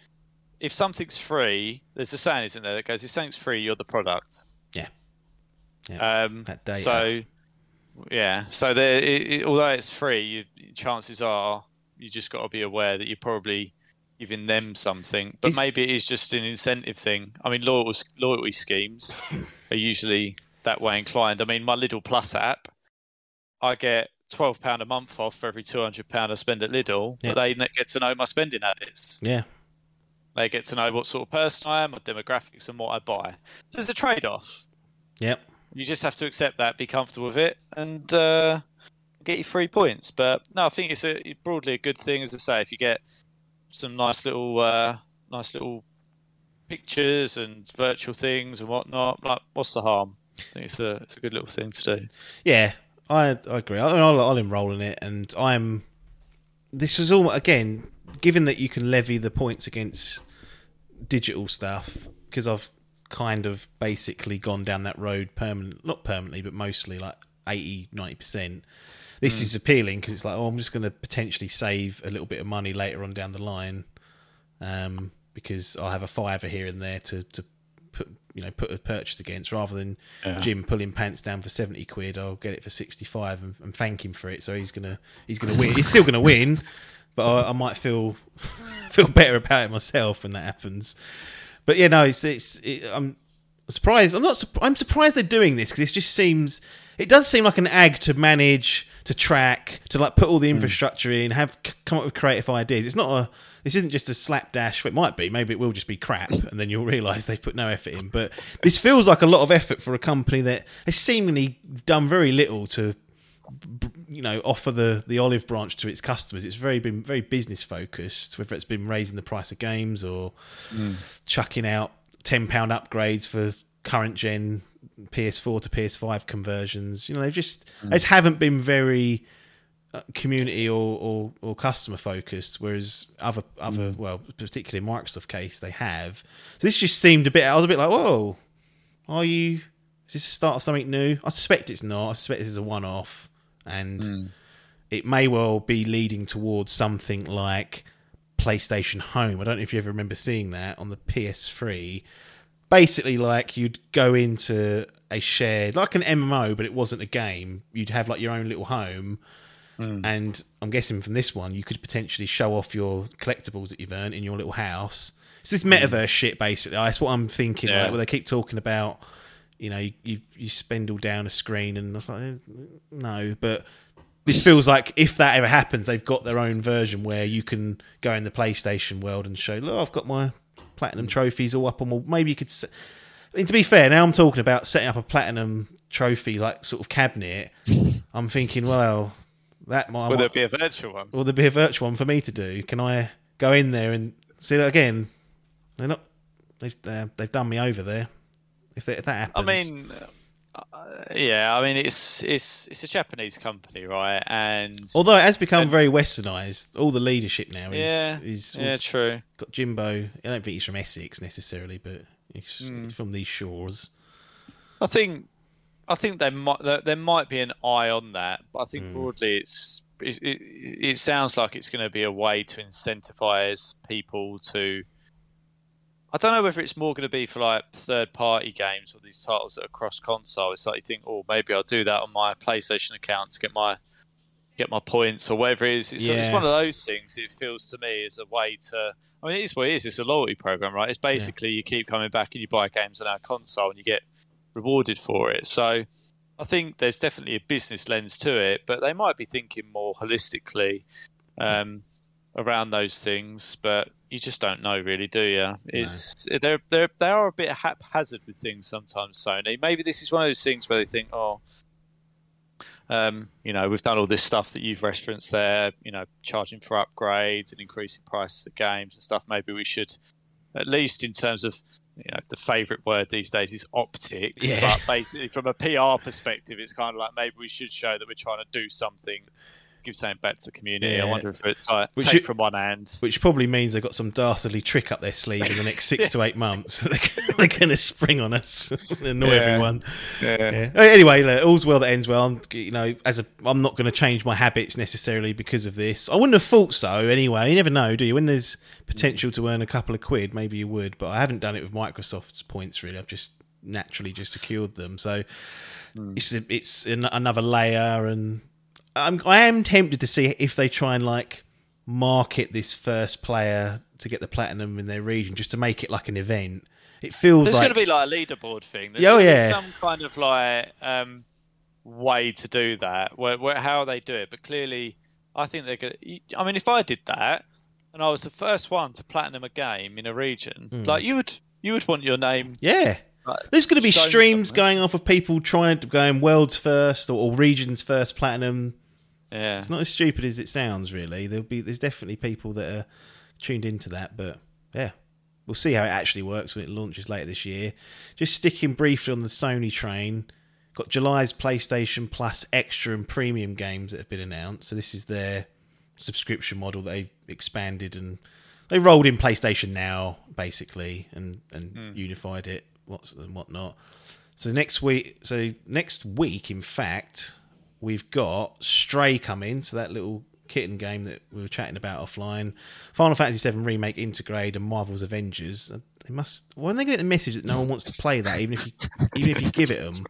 if something's free, there's a saying, isn't there, that goes, if something's free, you're the product. Yeah. Yeah. That data. So, yeah. So there, although it's free, chances are you just got to be aware that you're probably giving them something. But maybe it is just an incentive thing. I mean, loyalty schemes are usually that way inclined. I mean, my Lidl Plus app, I get £12 a month off for every £200 I spend at Lidl, yeah. But they get to know my spending habits. Yeah. They get to know what sort of person I am, my demographics, and what I buy. There's a trade-off. Yep. You just have to accept that, be comfortable with it, and get your free points. But no, I think it's broadly a good thing, as I say, if you get some nice little pictures and virtual things and whatnot. Like, what's the harm? I think it's a good little thing to do. Yeah, I agree. I'll enroll in it, and this is all again. Given that you can levy the points against digital stuff, because I've kind of basically gone down that road not permanently, but mostly like 80, 90%. This is appealing because it's like, I'm just going to potentially save a little bit of money later on down the line, because I'll have a fiver here and there to put a purchase against, rather than Jim pulling pants down for 70 quid. I'll get it for 65 and thank him for it. So he's gonna win. He's still gonna win. But I might feel better about it myself when that happens. But yeah, no, I'm surprised. I'm surprised they're doing this, because it just seems, it does seem like an ag to manage, to track, to like put all the infrastructure in, have come up with creative ideas. It's not this isn't just a slapdash. It might be, maybe it will just be crap, and then you'll realise they've put no effort in. But this feels like a lot of effort for a company that has seemingly done very little to, offer the olive branch to its customers. It's been very business focused, whether it's been raising the price of games or chucking out £10 upgrades for current gen PS4 to PS5 conversions. You know, they just haven't been very community or customer focused, whereas other particularly Microsoft case, they have. So this just seemed I was a bit like, whoa, is this the start of something new? I suspect it's not. I suspect this is a one-off. And it may well be leading towards something like PlayStation Home. I don't know if you ever remember seeing that on the PS3. Basically, like, you'd go into a shared, like an MMO, but it wasn't a game. You'd have like your own little home. And I'm guessing from this one, you could potentially show off your collectibles that you've earned in your little house. It's this metaverse shit, basically. That's what I'm thinking. Yeah. Like, where they keep talking about, you know, you spend all down a screen, and I was like, no. But this feels like if that ever happens, they've got their own version where you can go in the PlayStation world and show, look, I've got my platinum trophies all up on my. Maybe you could. I mean, to be fair, now I'm talking about setting up a platinum trophy like sort of cabinet. I'm thinking, well, that might. Will there be a virtual one? Will there be a virtual one for me to do? Can I go in there and see that again? They're not. They've done me over there. If that happens, I mean, it's a Japanese company, right? And although it has become very Westernized, all the leadership now is true. Got Jimbo. I don't think he's from Essex necessarily, but he's from these shores. I think there might be an eye on that, but I think broadly, it sounds like it's going to be a way to incentivize people to. I don't know whether it's more going to be for like third-party games or these titles that are cross-console. It's like you think, oh, maybe I'll do that on my PlayStation account to get my points or whatever it is. It's one of those things. It feels to me as a way to. I mean, it is what it is. It's a loyalty program, right? It's basically you keep coming back and you buy games on our console and you get rewarded for it. So I think there's definitely a business lens to it, but they might be thinking more holistically around those things, but. You just don't know, really, do you? They are a bit haphazard with things sometimes, Sony. Maybe this is one of those things where they think, we've done all this stuff that you've referenced there, charging for upgrades and increasing prices of games and stuff. Maybe we should, at least in terms of, the favourite word these days is optics. Yeah. But basically, from a PR perspective, it's kind of like maybe we should show that we're trying to do something give something back to the community. Yeah. I wonder if it's take from one hand. Which probably means they've got some dastardly trick up their sleeve in the next 6 to 8 months. They're going to spring on us and annoy everyone. Yeah. Anyway, look, all's well that ends well. I'm not going to change my habits necessarily because of this. I wouldn't have thought so anyway. You never know, do you? When there's potential to earn a couple of quid, maybe you would. But I haven't done it with Microsoft's points, really. I've just naturally just secured them. So it's another layer, and I am tempted to see if they try and like market this first player to get the platinum in their region, just to make it like an event. It feels there's going to be like a leaderboard thing. There's be some kind of like way to do that. How they do it, but clearly, I think they're going. I mean, if I did that and I was the first one to platinum a game in a region, like you would want your name. Yeah. Like, there's going to be streams going off of people trying to go in worlds first or regions first platinum. Yeah, it's not as stupid as it sounds, really. There's definitely people that are tuned into that, but yeah, we'll see how it actually works when it launches later this year. Just sticking briefly on the Sony train, got July's PlayStation Plus extra and premium games that have been announced. So this is their subscription model that they've expanded, and they rolled in PlayStation Now basically and unified it. Whatnot. So next week, in fact, we've got Stray coming. So that little kitten game that we were chatting about offline, Final Fantasy VII Remake Intergrade, and Marvel's Avengers. Why don't they get the message that no one wants to play that, even if you give it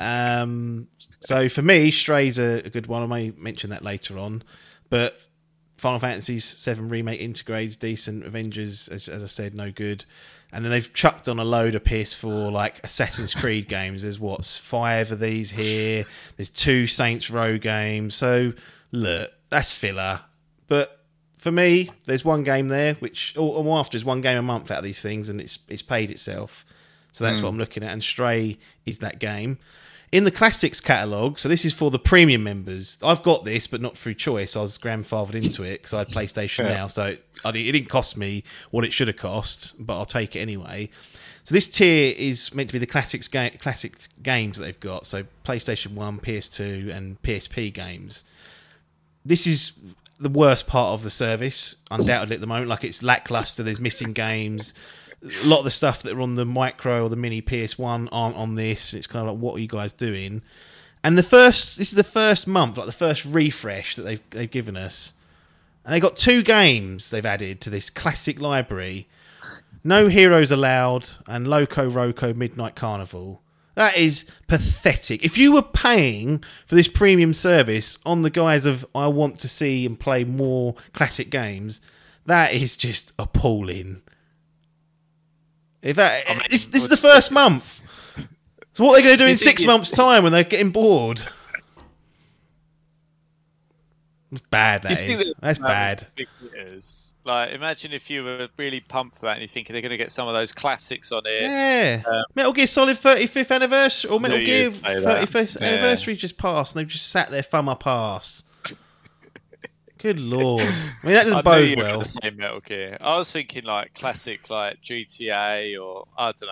them? So for me, Stray's a good one. I may mention that later on, but Final Fantasy VII Remake Integrade's decent. Avengers, as I said, no good. And then they've chucked on a load of PS4 like Assassin's Creed games. There's 5 of these here. There's 2 Saints Row games. So look, that's filler. But for me, there's one game there, which all I'm after is one game a month out of these things, and it's paid itself. So that's what I'm looking at. And Stray is that game. In the classics catalogue, so this is for the premium members. I've got this, but not through choice. I was grandfathered into it because I had PlayStation Now, so it didn't cost me what it should have cost, but I'll take it anyway. So this tier is meant to be the classic games that they've got, so PlayStation 1, PS2, and PSP games. This is the worst part of the service, undoubtedly, at the moment. Like, it's lackluster, there's missing games. A lot of the stuff that are on the micro or the mini PS1 aren't on this. It's kind of like, what are you guys doing? And this is the first month, like the first refresh that they've given us. And they got 2 games they've added to this classic library. No Heroes Allowed and Loco Roco Midnight Carnival. That is pathetic. If you were paying for this premium service on the guise of, I want to see and play more classic games, that is just appalling. This is the first month. So what are they going to do in 6 months' time when they're getting bored? It's bad, that is. That's bad. Like, imagine if you were really pumped for that and you think they're going to get some of those classics on it. Yeah. Metal Gear Solid 35th anniversary, or Metal Gear 35th anniversary just passed, and they've just sat their thumb up arse. Good lord! I mean, that doesn't bode well. The same Metal Gear. I was thinking like classic, like GTA, or I don't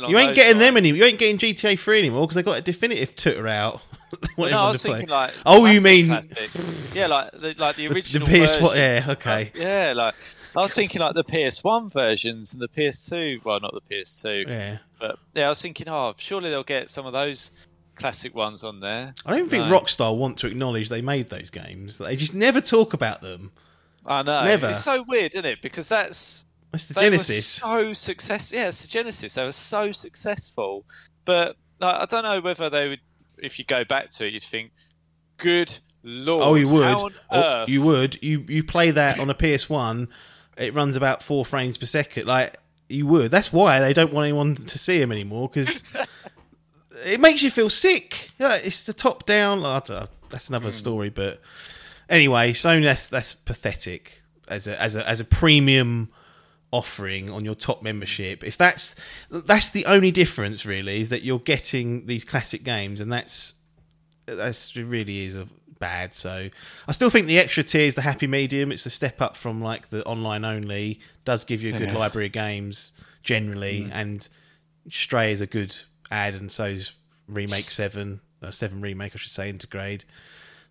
know. You ain't getting them anymore. You ain't getting GTA 3 anymore because they got a definitive tutor out. I was thinking like classic. Yeah, like the original the PS1. Version. Yeah, okay. Like I was thinking like the PS1 versions and the PS2. Well, not the PS2. Yeah. But yeah, I was thinking, surely they'll get some of those classic ones on there. I don't think Rockstar want to acknowledge they made those games. They just never talk about them. I know. Never. It's so weird, isn't it? Because that's the Genesis. They were so successful. Yeah, it's the Genesis. They were so successful. But like, I don't know whether they would. If you go back to it, you'd think, "Good lord!" Oh, you would. How on earth? You would. You play that on a PS1. It runs about 4 frames per second. Like you would. That's why they don't want anyone to see them anymore because. It makes you feel sick. Yeah, it's the top down. That's another story. But anyway, so that's pathetic as a premium offering on your top membership. If that's the only difference, really, is that you're getting these classic games, and that's really is bad. So I still think the extra tier is the happy medium. It's a step up from like the online only. Does give you a good library of games generally, and Stray is a good ad, and so's Remake 7 Intergrade.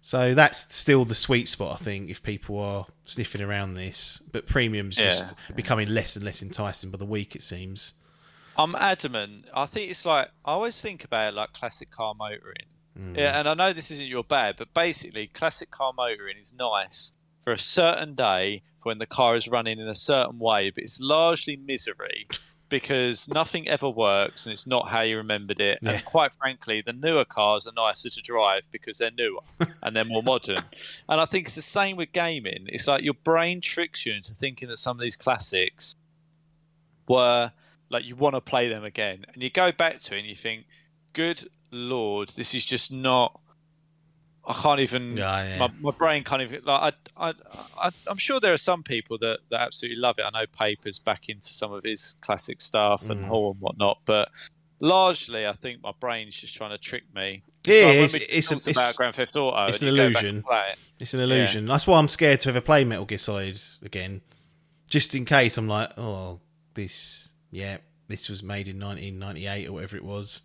So that's still the sweet spot, I think, if people are sniffing around this. But premium's just becoming less and less enticing by the week, it seems. I'm adamant. I think it's like, I always think about it like classic car motoring. Mm. Yeah, and I know this isn't your bag, but basically classic car motoring is nice for a certain day for when the car is running in a certain way, but it's largely misery because nothing ever works and it's not how you remembered it. Yeah. And quite frankly, the newer cars are nicer to drive because they're newer and they're more modern. And I think it's the same with gaming. It's like your brain tricks you into thinking that some of these classics were like you want to play them again. And you go back to it and you think, good Lord, this is just not... I can't even... My brain can't even... Like, I'm sure there are some people that absolutely love it. I know Paper's back into some of his classic stuff and Hall and whatnot, but largely I think my brain's just trying to trick me. It's about Grand Theft Auto. It's an illusion. It's an illusion. That's why I'm scared to ever play Metal Gear Solid again. Just in case I'm like, oh, this was made in 1998 or whatever it was.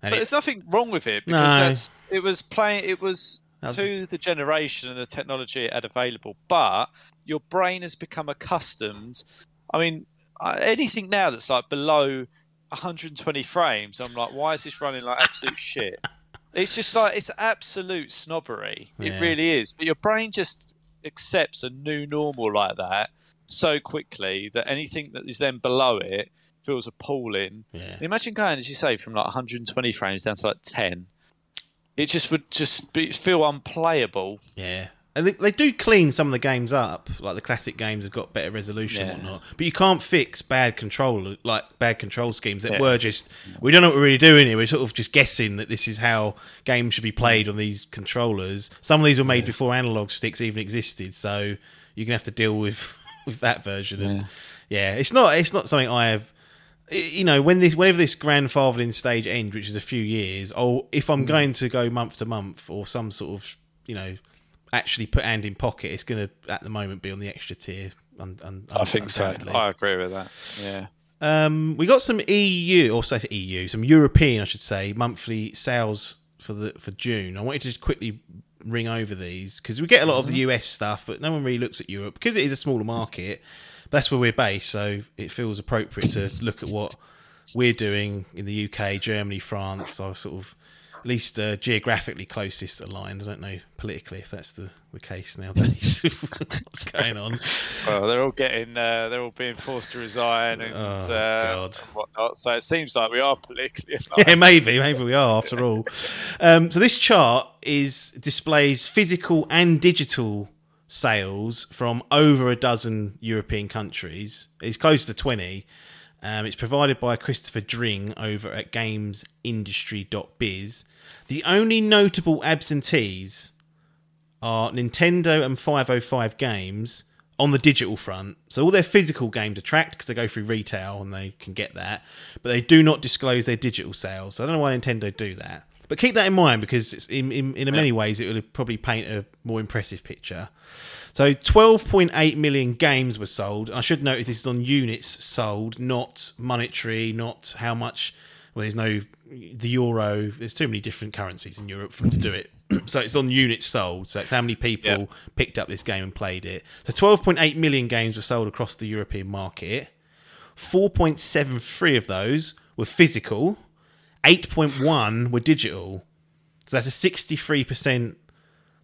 And but there's nothing wrong with it because it was to the generation and the technology it had available. But your brain has become accustomed. I mean, anything now that's like below 120 frames, I'm like, why is this running like absolute shit? It's just like it's absolute snobbery. Yeah. It really is. But your brain just accepts a new normal like that so quickly that anything that is then below it feels appalling. Yeah. Imagine going, as you say, from like 120 frames down to like 10. It just would feel unplayable. Yeah. And they do clean some of the games up. Like the classic games have got better resolution and whatnot. But you can't fix bad control schemes that were just, we don't know what we're really doing here. We're sort of just guessing that this is how games should be played on these controllers. Some of these were made before analog sticks even existed. So you're going to have to deal with that version. And it's not something I have... You know, whenever this grandfathering stage ends, which is a few years, if I'm going to go month to month or some sort of, you know, actually put hand in pocket, it's going to, at the moment, be on the extra tier. I think so. I agree with that. Yeah. We got some some European, I should say, monthly sales for June. I wanted to quickly ring over these because we get a lot of the US stuff, but no one really looks at Europe because it is a smaller market. That's where we're based, so it feels appropriate to look at what we're doing in the UK, Germany, France. Are sort of at least geographically closest aligned. I don't know politically if that's the case nowadays. What's going on? Well, they're all being forced to resign and whatnot. So it seems like we are politically aligned. Yeah, maybe we are after all. So this chart displays physical and digital sales from over a dozen European countries. It's close to 20. It's provided by Christopher Dring over at gamesindustry.biz. The only notable absentees are Nintendo and 505 Games on the digital front. So all their physical games are tracked because they go through retail and they can get that, but they do not disclose their digital sales. So I don't know why Nintendo do that. But keep that in mind because it's in many ways it will probably paint a more impressive picture. So 12.8 million games were sold. And I should notice this is on units sold, not monetary, not how much. Well, there's no the euro. There's too many different currencies in Europe for them to do it. So it's on units sold. So it's how many people picked up this game and played it. So 12.8 million games were sold across the European market. 4.73 of those were physical. 8.1 were digital. So that's a 63%.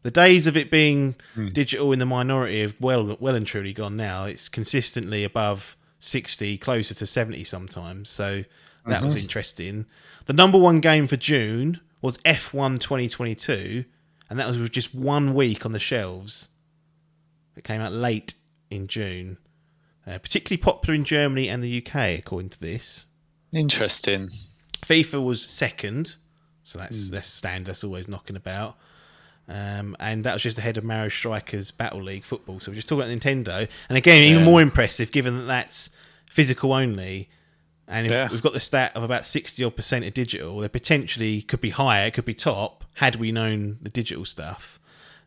The days of it being digital in the minority have well and truly gone now. It's consistently above 60, closer to 70 sometimes. So that was interesting. The number one game for June was F1 2022, and that was with just 1 week on the shelves. It came out late in June. Particularly popular in Germany and the UK, according to this. Interesting. FIFA was second, so that's standard. That's always knocking about, and that was just ahead of Mario Strikers Battle League football. So we're just talking about Nintendo, and again, even more impressive given that that's physical only, and if we've got the stat of about 60% of digital. They potentially could be higher, it could be top had we known the digital stuff.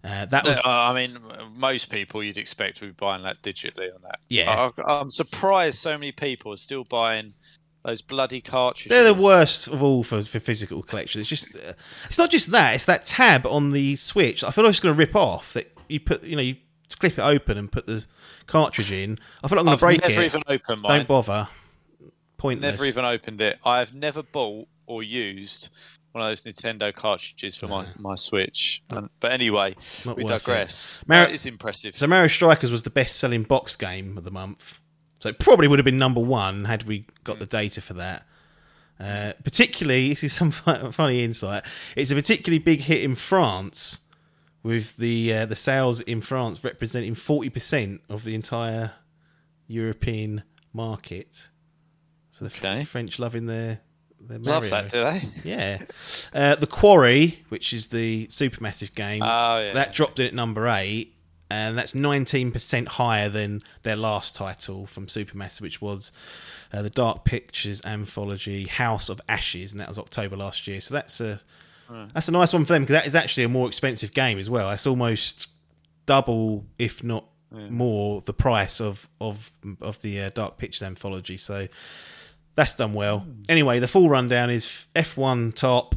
That was. I mean, most people you'd expect would be buying that digitally on that. Yeah, I'm surprised so many people are still buying Those bloody cartridges. They're the worst of all for physical collection. It's just, it's not just that. It's that tab on the Switch. I feel like it's going to rip off. That you put, you know, you clip it open and put the cartridge in. I feel like I'm going to break it. I've never even opened mine. Don't bother. Pointless. Never even opened it. I've never bought or used one of those Nintendo cartridges for my Switch. But anyway, we digress. It is impressive. So Mario Strikers was the best-selling box game of the month. So it probably would have been number one had we got the data for that. Particularly, this is some funny insight, it's a particularly big hit in France, with the sales in France representing 40% of the entire European market. So the French loving their Mario. Love that, do they? Yeah. The Quarry, which is the Supermassive game, that dropped in at number 8. And that's 19% higher than their last title from Supermassive, which was the Dark Pictures anthology House of Ashes, and that was October last year. So that's a nice one for them, because that is actually a more expensive game as well. That's almost double, if not more, the price of the Dark Pictures anthology. So that's done well. Anyway, the full rundown is F1 top,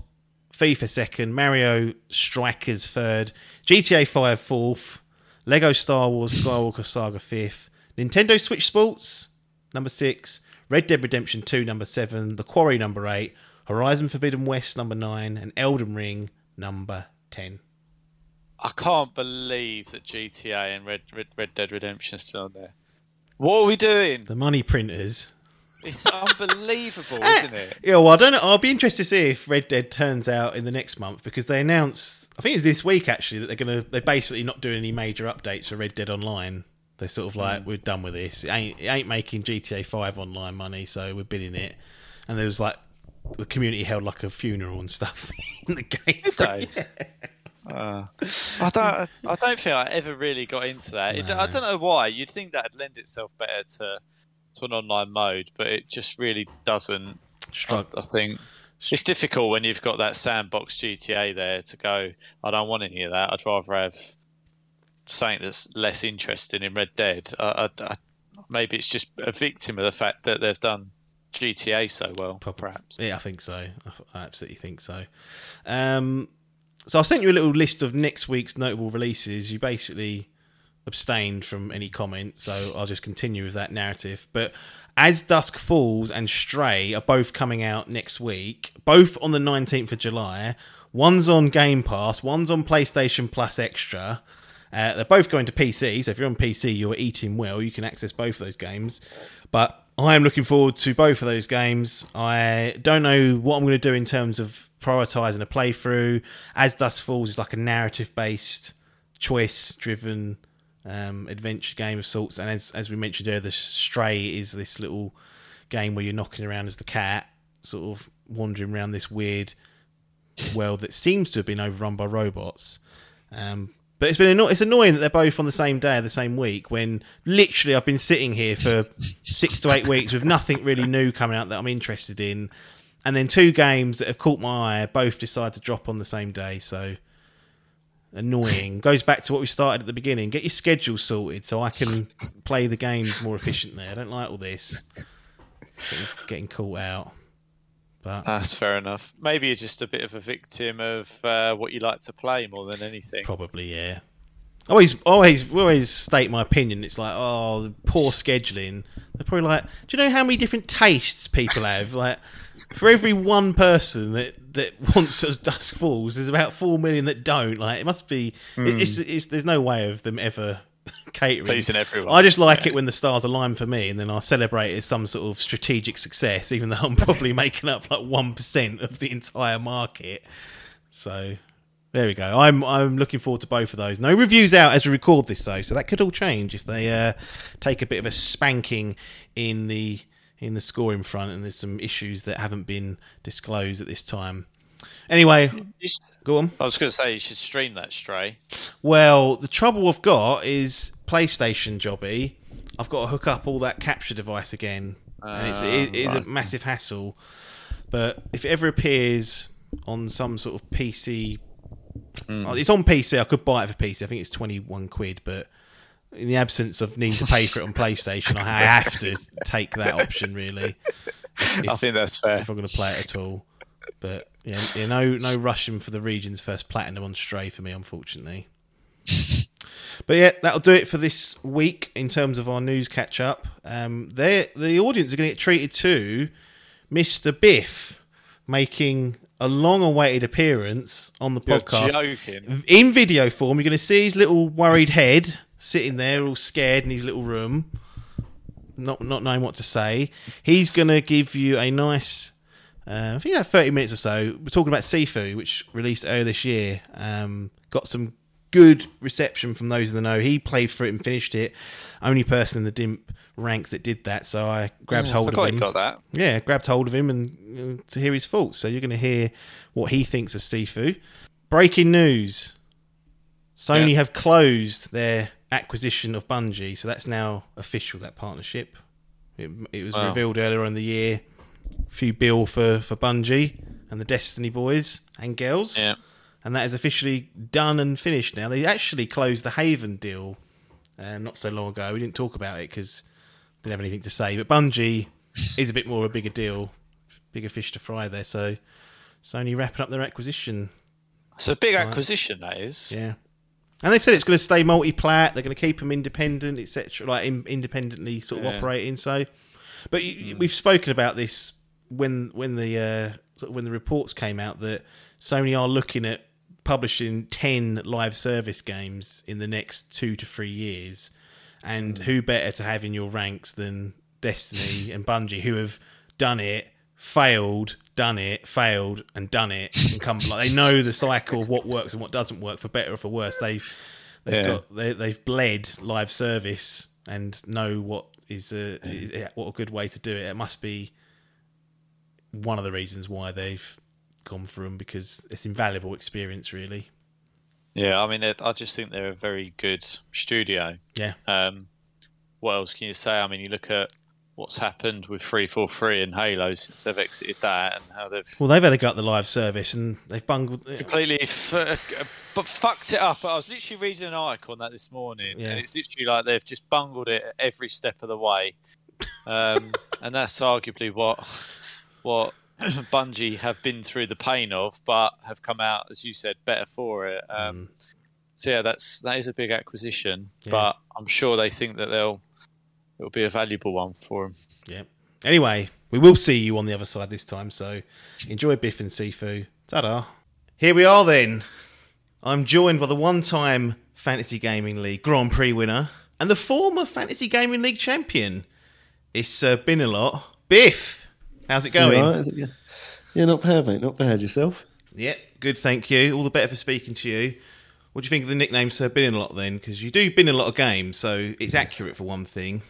FIFA second, Mario Strikers third, GTA 5 fourth, Lego Star Wars Skywalker Saga 5th, Nintendo Switch Sports number 6, Red Dead Redemption 2 number 7, The Quarry number 8, Horizon Forbidden West number 9, and Elden Ring number 10. I can't believe that GTA and Red Dead Redemption are still on there. What are we doing? The money printers. It's unbelievable, isn't it? Yeah, well, I don't know. I'll be interested to see if Red Dead turns out in the next month, because they announced, I think it was this week actually, that they're basically not doing any major updates for Red Dead Online. They're sort of like, we're done with this. It ain't making GTA 5 online money, so we're bidding it. And there was like, the community held like a funeral and stuff in the game. I don't think I ever really got into that. No. I don't know why. You'd think that'd lend itself better to an online mode, but it just really doesn't. I think it's difficult when you've got that sandbox GTA there to go, I don't want any of that. I'd rather have something that's less interesting in Red Dead. Maybe it's just a victim of the fact that they've done GTA so well. Perhaps. Yeah, I think so. I absolutely think so. So I sent you a little list of next week's notable releases. You basically abstained from any comment, so I'll just continue with that narrative. But As Dusk Falls and Stray are both coming out next week, both on the 19th of July. One's on Game Pass, one's on PlayStation Plus Extra. They're both going to PC, so if you're on PC, you're eating well. You can access both of those games. But I am looking forward to both of those games. I don't know what I'm going to do in terms of prioritising a playthrough. As Dusk Falls is like a narrative-based, choice-driven adventure game of sorts, and as we mentioned earlier, the Stray is this little game where you're knocking around as the cat, sort of wandering around this weird world that seems to have been overrun by robots. But it's been it's annoying that they're both on the same day of the same week, when literally I've been sitting here for 6 to 8 weeks with nothing really new coming out that I'm interested in, and then two games that have caught my eye both decide to drop on the same day. So annoying. Goes back to what we started at the beginning. Get your schedule sorted so I can play the games more efficiently. I don't like all this getting caught out. But that's fair enough. Maybe you're just a bit of a victim of what you like to play more than anything. Probably, yeah. Always state my opinion. It's like, oh, the poor scheduling. They're probably like, do you know how many different tastes people have? Like, for every one person that wants As Dusk Falls, there's about 4 million that don't. Like, it must be. There's no way of them ever catering. Pleasing everyone. I just like it when the stars align for me, and then I celebrate it as some sort of strategic success, even though I'm probably making up like 1% of the entire market. So there we go. I'm looking forward to both of those. No reviews out as we record this, though, so that could all change if they take a bit of a spanking in the scoring front, and there's some issues that haven't been disclosed at this time. Anyway, go on. I was going to say you should stream that Stray. Well, the trouble I've got is PlayStation jobby. I've got to hook up all that capture device again, and it is a massive hassle. But if it ever appears on some sort of PC. It's on PC. I could buy it for PC. I think it's 21 quid, but in the absence of needing to pay for it on PlayStation, I have to take that option, really. I think that's fair. If I'm going to play it at all. But yeah, no rushing for the region's first platinum on Stray for me, unfortunately. But yeah, that'll do it for this week in terms of our news catch-up. The audience are going to get treated to Mr. Biff making a long-awaited appearance on the podcast. You're joking. In video form, you're going to see his little worried head sitting there all scared in his little room, not knowing what to say. He's going to give you a nice... I think about 30 minutes or so. We're talking about Sifu, which released earlier this year. Got some good reception from those in the know. He played through it and finished it. Only person in the Dimp ranks that did that. So I grabbed hold of him. Got that. Yeah, grabbed hold of him and to hear his thoughts. So you're going to hear what he thinks of Sifu. Breaking news: Sony have closed their acquisition of Bungie. So that's now official. That partnership. It was revealed earlier in the year. Few bill for Bungie and the Destiny boys and girls, and that is officially done and finished now. They actually closed the Haven deal not so long ago. We didn't talk about it because didn't have anything to say. But Bungie is a bit more of a bigger deal, bigger fish to fry there. So Sony wrapping up their acquisition. It's a big acquisition, that is. Yeah, and they've said it's going to stay multi-plat. They're going to keep them independent, etc. Like independently sort of operating. So, but we've spoken about this. When the reports came out that Sony are looking at publishing 10 live service games in the next 2 to 3 years, and who better to have in your ranks than Destiny and Bungie, who have done it, failed, and done it, and come like they know the cycle of what works and what doesn't work for better or for worse. They've bled live service and know what is a good way to do it. It must be one of the reasons why they've gone for them, because it's invaluable experience, really. Yeah, I mean, I just think they're a very good studio. Yeah. What else can you say? I mean, you look at what's happened with 343 and Halo since they've exited that, and how they've... Well, they've had a go at the live service, and they've bungled... Completely fucked it up. I was literally reading an article on that this morning, and it's literally like they've just bungled it every step of the way. And that's arguably what Bungie have been through the pain of, but have come out, as you said, better for it. So yeah, that is a big acquisition, but I'm sure they think that it'll be a valuable one for them. Yeah. Anyway, we will see you on the other side this time. So enjoy Biff and Sifu. Ta-da. Here we are then. I'm joined by the one-time Fantasy Gaming League Grand Prix winner and the former Fantasy Gaming League champion. It's been a lot. Biff. How's it going? Right, yeah, not bad, mate. Not bad. Yourself? Yeah, good, thank you. All the better for speaking to you. What do you think of the nickname Sir Bin a Lot then? Because you do bin a lot of games, so it's accurate for one thing.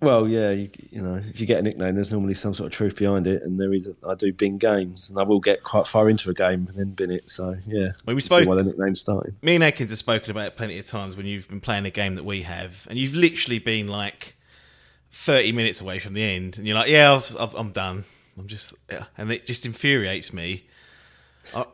Well, yeah, you know, if you get a nickname, there's normally some sort of truth behind it, and there is. I do bin games, and I will get quite far into a game and then bin it. So yeah, that's why the nickname started. Me and Atkins have spoken about it plenty of times when you've been playing a game that we have, and you've literally been like 30 minutes away from the end, and you're like, yeah, I'm done. I'm just... Yeah. And it just infuriates me. I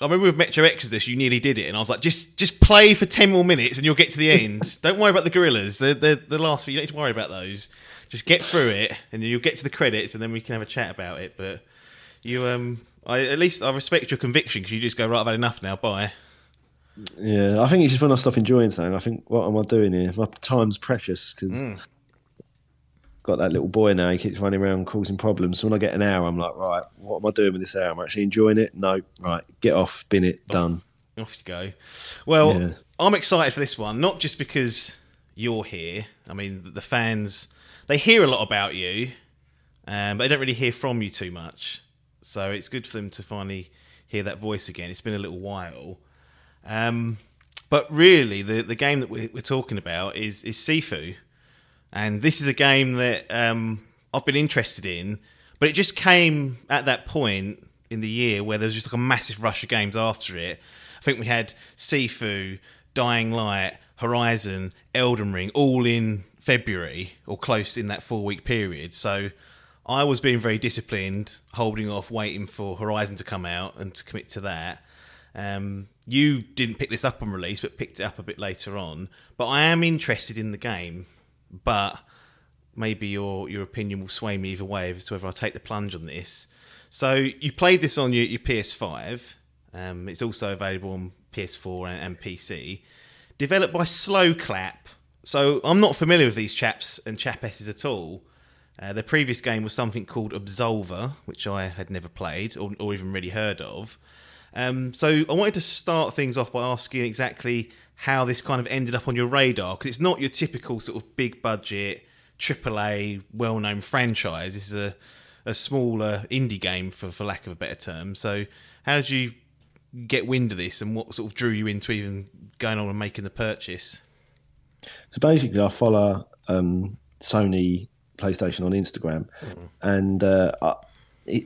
remember with Metro Exodus, you nearly did it, and I was like, just play for 10 more minutes and you'll get to the end. Don't worry about the gorillas. They're the last few. You don't need to worry about those. Just get through it, and you'll get to the credits, and then we can have a chat about it. But you... I respect your conviction, because you just go, right, I've had enough now, bye. Yeah, I think it's just when I stop enjoying something, I think, what am I doing here? My time's precious, because I've got that little boy now, he keeps running around causing problems. So when I get an hour, I'm like, right, what am I doing with this hour? Am I actually enjoying it? No, right, get off, bin it, done. Off you go. Well, yeah. I'm excited for this one, not just because you're here. I mean, the fans, they hear a lot about you, but they don't really hear from you too much. So it's good for them to finally hear that voice again. It's been a little while. But really, the game that we're talking about is Sifu, and this is a game that I've been interested in, but it just came at that point in the year where there was just like a massive rush of games after it. I think we had Sifu, Dying Light, Horizon, Elden Ring, all in February, or close in that 4-week period, so I was being very disciplined, holding off, waiting for Horizon to come out and to commit to that. You didn't pick this up on release, but picked it up a bit later on. But I am interested in the game. But maybe your opinion will sway me either way as to whether I take the plunge on this. So you played this on your PS5. It's also available on PS4 and PC. Developed by Slow Clap. So I'm not familiar with these chaps and chapesses at all. Their previous game was something called Absolver, which I had never played or even really heard of. So I wanted to start things off by asking exactly how this kind of ended up on your radar, because it's not your typical sort of big budget, AAA, well-known franchise. This is a smaller indie game, for lack of a better term. So how did you get wind of this, and what sort of drew you into even going on and making the purchase? So basically I follow Sony PlayStation on Instagram, and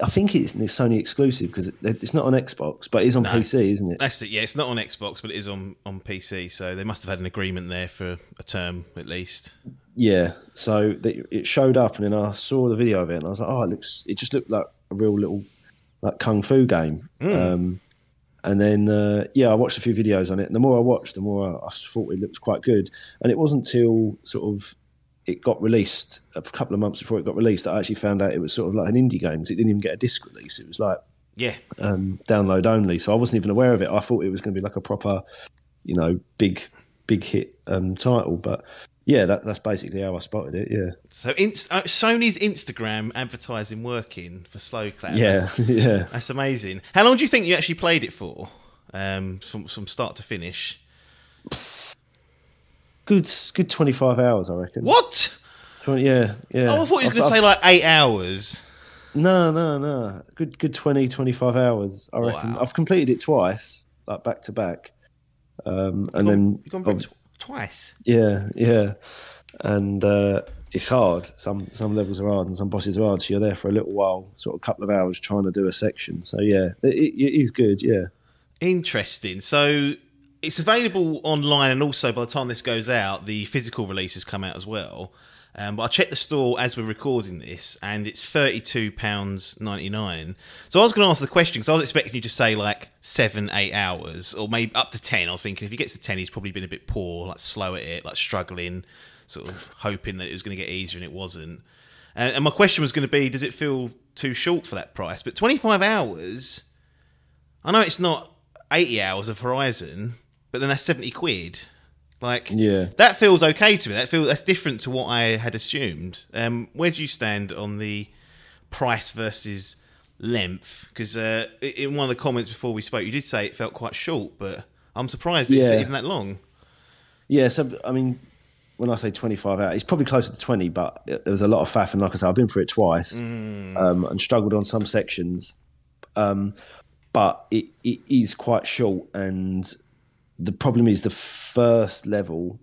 I think it's Sony exclusive because it's not on Xbox, but it is on PC, isn't it? That's it. Yeah, it's not on Xbox, but it is on PC. So they must have had an agreement there for a term at least. Yeah. So it showed up, and then I saw the video of it, and I was like, "Oh, it just looked like a real little like kung fu game." And then I watched a few videos on it, and the more I watched, the more I thought it looked quite good. And it wasn't till sort of it got released, a couple of months before it got released, I actually found out it was sort of like an indie game, because it didn't even get a disc release. It was like download only. So I wasn't even aware of it. I thought it was going to be like a proper, big hit title. But yeah, that's basically how I spotted it, yeah. So Sony's Instagram advertising working for Slow Clap. Yeah, that's amazing. How long do you think you actually played it for, from start to finish? Good 25 hours, I reckon. What? 20, yeah. Oh, I thought you were going to say like 8 hours. No. Good 20, 25 hours, I reckon. Wow. I've completed it twice, like back to back. You've gone back twice? Yeah. And it's hard. Some levels are hard and some bosses are hard. So you're there for a little while, sort of a couple of hours trying to do a section. So yeah, it is good, yeah. Interesting. So it's available online, and also by the time this goes out, the physical release has come out as well. But I checked the store as we're recording this, and it's £32.99. So I was going to ask the question, because I was expecting you to say like 7-8 hours, or maybe up to 10. I was thinking if he gets to 10, he's probably been a bit poor, like slow at it, like struggling, sort of hoping that it was going to get easier, and it wasn't. And my question was going to be, does it feel too short for that price? But 25 hours, I know it's not 80 hours of Horizon, but then that's £70. Like, yeah, that feels okay to me. That's different to what I had assumed. Where do you stand on the price versus length? Because in one of the comments before we spoke, you did say it felt quite short, but I'm surprised it's even that long. Yeah, so I mean, when I say 25 hours, it's probably closer to 20, but there was a lot of faff, and like I said, I've been through it twice and struggled on some sections. But it is quite short, and the problem is the first level,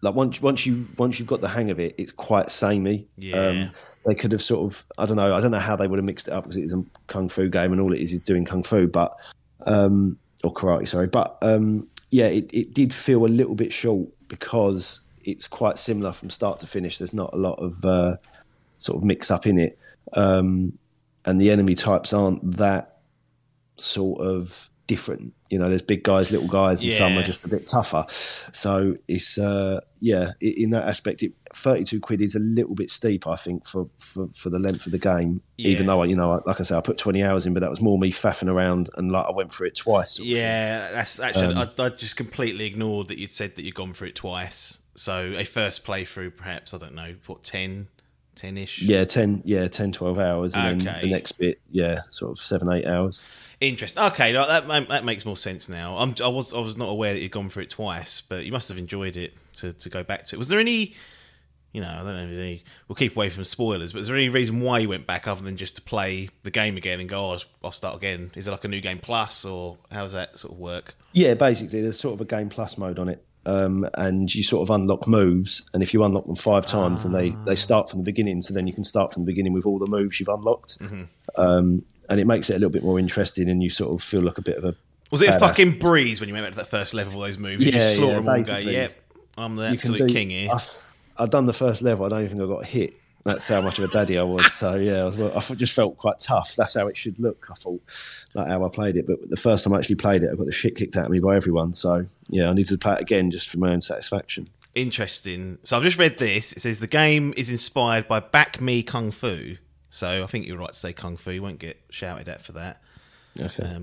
like once you've got the hang of it, it's quite samey. Yeah. They could have sort of, I don't know how they would have mixed it up, because it is a kung fu game and all it is doing kung fu, but or karate, sorry. But it did feel a little bit short, because it's quite similar from start to finish. There's not a lot of sort of mix up in it, and the enemy types aren't that sort of different, there's big guys, little guys, and some are just a bit tougher. So it's in that aspect, £32 is a little bit steep, I think, for the length of the game. Yeah. Even though like I said, I put 20 hours in, but that was more me faffing around, and like I went through it twice. That's actually I just completely ignored that you'd said that you'd gone through it twice. So a first playthrough, perhaps, I don't know, what, 10-ish? Yeah, 10, 12 hours, and then the next bit, sort of 7-8 hours. Interesting. Okay, that makes more sense now. I was not aware that you'd gone through it twice, but you must have enjoyed it to go back to it. Was there any, I don't know if there's any, we'll keep away from spoilers, but is there any reason why you went back other than just to play the game again and go, I'll start again? Is it like a new game plus, or how does that sort of work? Yeah, basically, there's sort of a game plus mode on it. And you sort of unlock moves, and if you unlock them 5 times, then they start from the beginning, so then you can start from the beginning with all the moves you've unlocked. Mm-hmm. And it makes it a little bit more interesting, and you sort of feel like a bit of a... Was it a fucking breeze when you went back to that first level with those moves? Yeah, you them all and go, yep, I'm the absolute king here. I've done the first level, I don't even think I got hit. That's how much of a daddy I was. So yeah, I just felt quite tough. That's how it should look, I thought, like how I played it. But the first time I actually played it, I got the shit kicked out of me by everyone. So yeah, I needed to play it again just for my own satisfaction. Interesting. So I've just read this. It says the game is inspired by Back Me Kung Fu. So I think you're right to say Kung Fu. You won't get shouted at for that. Okay.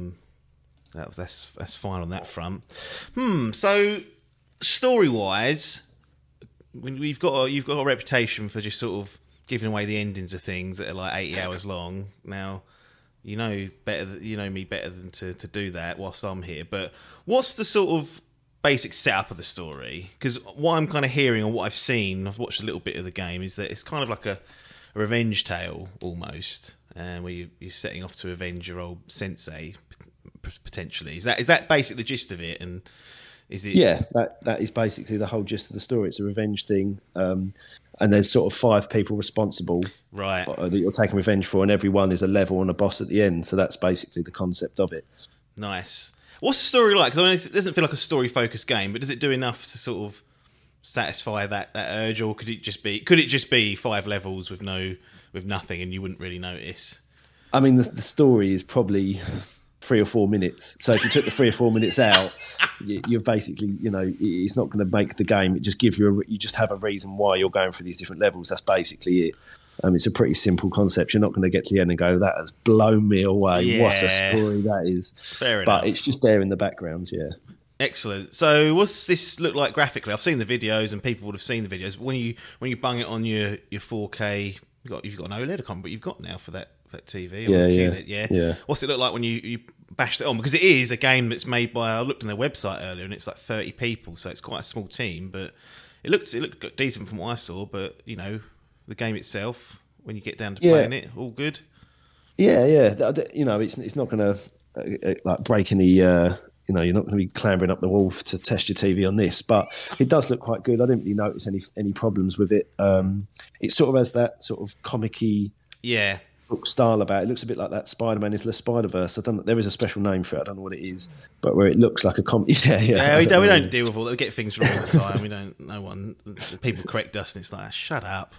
That's fine on that front. So story-wise, you've got a reputation for just sort of giving away the endings of things that are like 80 hours long. Now, you know me better than to do that whilst I'm here. But what's the sort of basic setup of the story? Because what I'm kind of hearing and what I've seen, I've watched a little bit of the game, is that it's kind of like a revenge tale almost, where you're setting off to avenge your old sensei potentially. Is that basically the gist of it? And is it? Yeah, that is basically the whole gist of the story. It's a revenge thing. And there's sort of 5 people responsible, right, that you're taking revenge for, and every one is a level and a boss at the end. So that's basically the concept of it. Nice. What's the story like? Because I mean, it doesn't feel like a story-focused game, but does it do enough to sort of satisfy that urge, or could it just be 5 levels with nothing and you wouldn't really notice? I mean, the story is probably 3 or 4 minutes. So if you took the 3 or 4 minutes out, you're basically, you know, it's not going to make the game. It just gives you you just have a reason why you're going through these different levels. That's basically it. It's a pretty simple concept. You're not going to get to the end and go, that has blown me away. Yeah. What a story that is. Fair enough. But it's just there in the background, yeah. Excellent. So what's this look like graphically? I've seen the videos and people would have seen the videos. When you bung it on your 4K, you've got an OLED account, but you've got now for that TV. Yeah. What's it look like when you bash it on? Because it is a game that's made by, I looked on their website earlier, and it's like 30 people, so it's quite a small team, but it looked decent from what I saw, but, you know, the game itself, when you get down to playing it, all good? Yeah. You know, it's not going to like break any... you're not going to be clambering up the wall to test your TV on this, but it does look quite good. I didn't really notice any problems with it. It sort of has that sort of comic-y book style about it. It looks a bit like that Spider-Man Into the Spider-Verse. There is a special name for it. I don't know what it is, but where it looks like a comic. We don't deal with all that. We get things wrong all the time. People correct us, and it's like, shut up.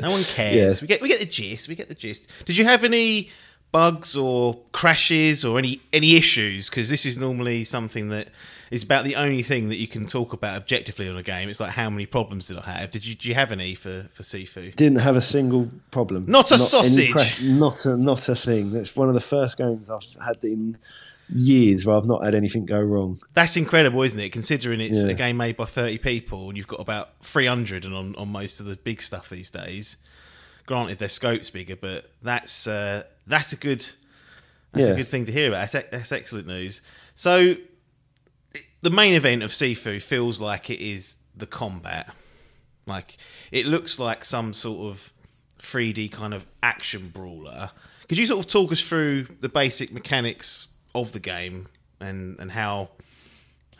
No one cares. Yes. We get the gist. Did you have any bugs or crashes or any issues? Because this is normally something that is about the only thing that you can talk about objectively on a game. It's like, how many problems did I have? Did you have any for Sifu? Didn't have a single problem. Not sausage. Not a thing. That's one of the first games I've had in years where I've not had anything go wrong. That's incredible, isn't it? Considering it's a game made by 30 people and you've got about 300 and on most of the big stuff these days. Granted, their scope's bigger, but that's a good thing to hear about. That's excellent news. So the main event of Sifu feels like it is the combat. Like, it looks like some sort of 3D kind of action brawler. Could you sort of talk us through the basic mechanics of the game and how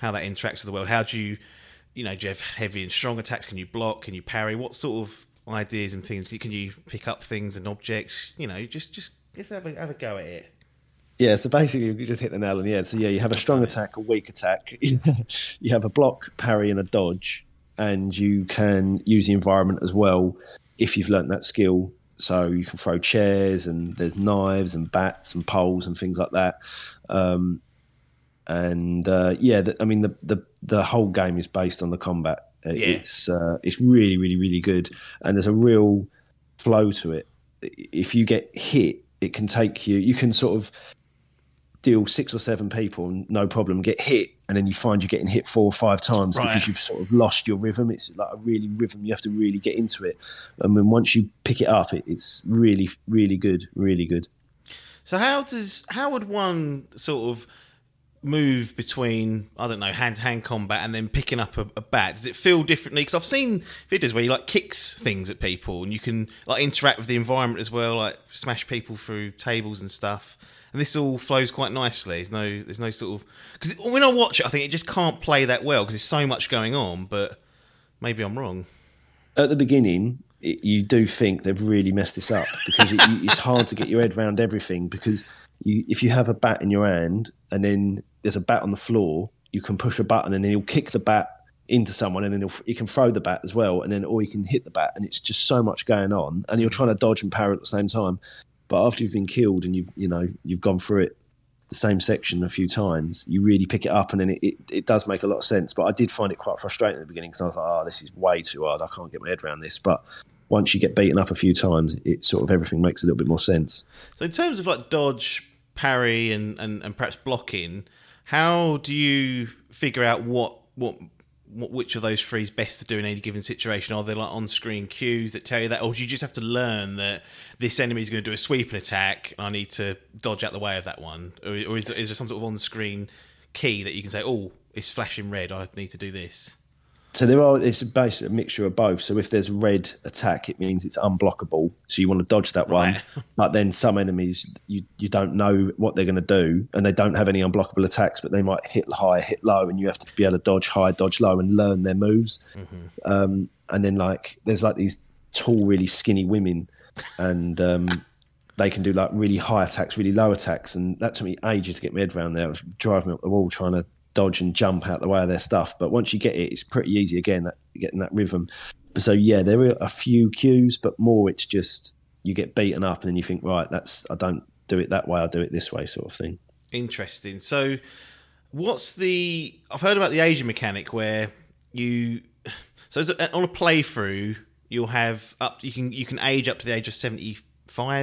that interacts with the world? How do you have heavy and strong attacks? Can you block? Can you parry? What sort of ideas and things? Can you pick up things and objects? You know, just have a go at it. Yeah, so basically you just hit the nail on the head. So you have a strong attack, a weak attack. You have a block, parry, and a dodge. And you can use the environment as well if you've learnt that skill. So you can throw chairs, and there's knives and bats and poles and things like that. The whole game is based on the combat. It's really, really, really good, and there's a real flow to it. If you get hit, it can take you. You can sort of deal 6 or 7 people, and no problem. Get hit, and then you find you're getting hit 4 or 5 times because you've sort of lost your rhythm. It's like a really rhythm. You have to really get into it, and then once you pick it up, it's really, really good, really good. So how would one sort of move between, I don't know, hand-to-hand combat and then picking up a bat? Does it feel differently? Because I've seen videos where you like kicks things at people and you can like interact with the environment as well, like smash people through tables and stuff. And this all flows quite nicely. There's no sort of... Because when I watch it, I think it just can't play that well because there's so much going on, but maybe I'm wrong. At the beginning, you do think they've really messed this up because it's hard to get your head around everything because... If you have a bat in your hand and then there's a bat on the floor, you can push a button and then he'll kick the bat into someone and then he can throw the bat as well, and then or he can hit the bat, and it's just so much going on, and you're trying to dodge and parry at the same time. But after you've been killed and you've gone through it, the same section a few times, you really pick it up, and then it does make a lot of sense. But I did find it quite frustrating at the beginning because I was like, oh, this is way too hard. I can't get my head around this. But once you get beaten up a few times, it sort of everything makes a little bit more sense. So in terms of like dodge, parry, and perhaps blocking, how do you figure out which of those three is best to do in any given situation? Are there like on-screen cues that tell you that, or do you just have to learn that this enemy is going to do a sweeping attack and I need to dodge out the way of that one? Or is there some sort of on-screen key that you can say, oh, it's flashing red, I need to do this? So it's basically a mixture of both. So if there's red attack, it means it's unblockable. So you want to dodge that one. But then some enemies, you don't know what they're going to do, and they don't have any unblockable attacks, but they might hit high, hit low, and you have to be able to dodge high, dodge low, and learn their moves. Mm-hmm. And then there's these tall, really skinny women, and they can do really high attacks, really low attacks, and that took me ages to get my head around there. I was driving up the wall trying to dodge and jump out the way of their stuff, but once you get it, it's pretty easy again, getting that rhythm. But so yeah, there are a few cues, but more it's just you get beaten up and then you think, right, I don't do it that way, I'll do it this way, sort of thing. Interesting. So I've heard about the Asian mechanic where on a playthrough you'll have you can age up to the age of 75,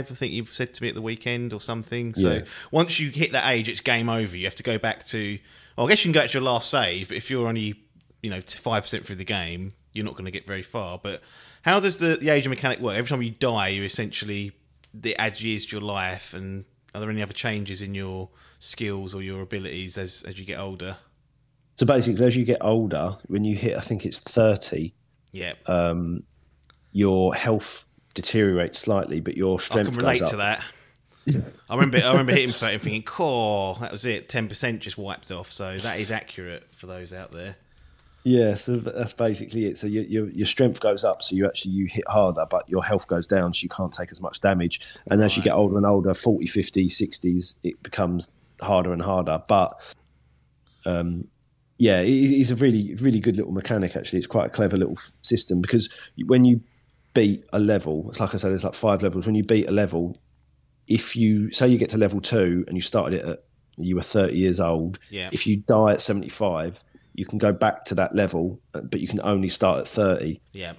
I think you've said to me at the weekend or something. So yeah. Once you hit that age, it's game over. You have to go back to, well, I guess you can go back to your last save, but if you're only 5% through the game, you're not going to get very far. But how does the aging mechanic work? Every time you die, you essentially it adds years to your life. And are there any other changes in your skills or your abilities as you get older? So basically, as you get older, when you hit, I think it's 30. Yeah. Your health deteriorates slightly, but your strength goes up. I can relate to that. I remember hitting 30 and thinking, that was it, 10% just wiped off. So that is accurate for those out there. Yeah, so that's basically it. So your strength goes up, so you hit harder, but your health goes down, so you can't take as much damage. And As you get older and older, 40, 50, 60s, it becomes harder and harder. But yeah, it's a really, really good little mechanic, actually. It's quite a clever little system, because when you beat a level, it's like I said, there's 5 levels. When you beat a level, if you say you get to level 2 and you started it at, you were 30 years old, yeah. If you die at 75, you can go back to that level, but you can only start at 30. Yeah.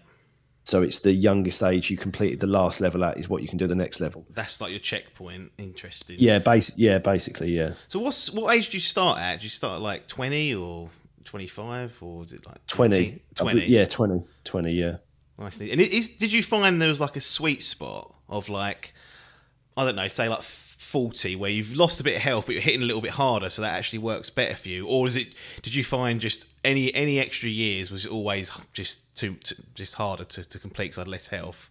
So it's the youngest age you completed the last level at is what you can do the next level. That's your checkpoint. Interesting. Yeah, basically, yeah. So what age do you start at? Do you start at 20 or 25, or is it 20? 20. Yeah, 20. 20, yeah. Nice. And did you find there was a sweet spot of I don't know, say 40, where you've lost a bit of health, but you're hitting a little bit harder, so that actually works better for you? Or did you find just any extra years was always just just harder to complete because I had less health?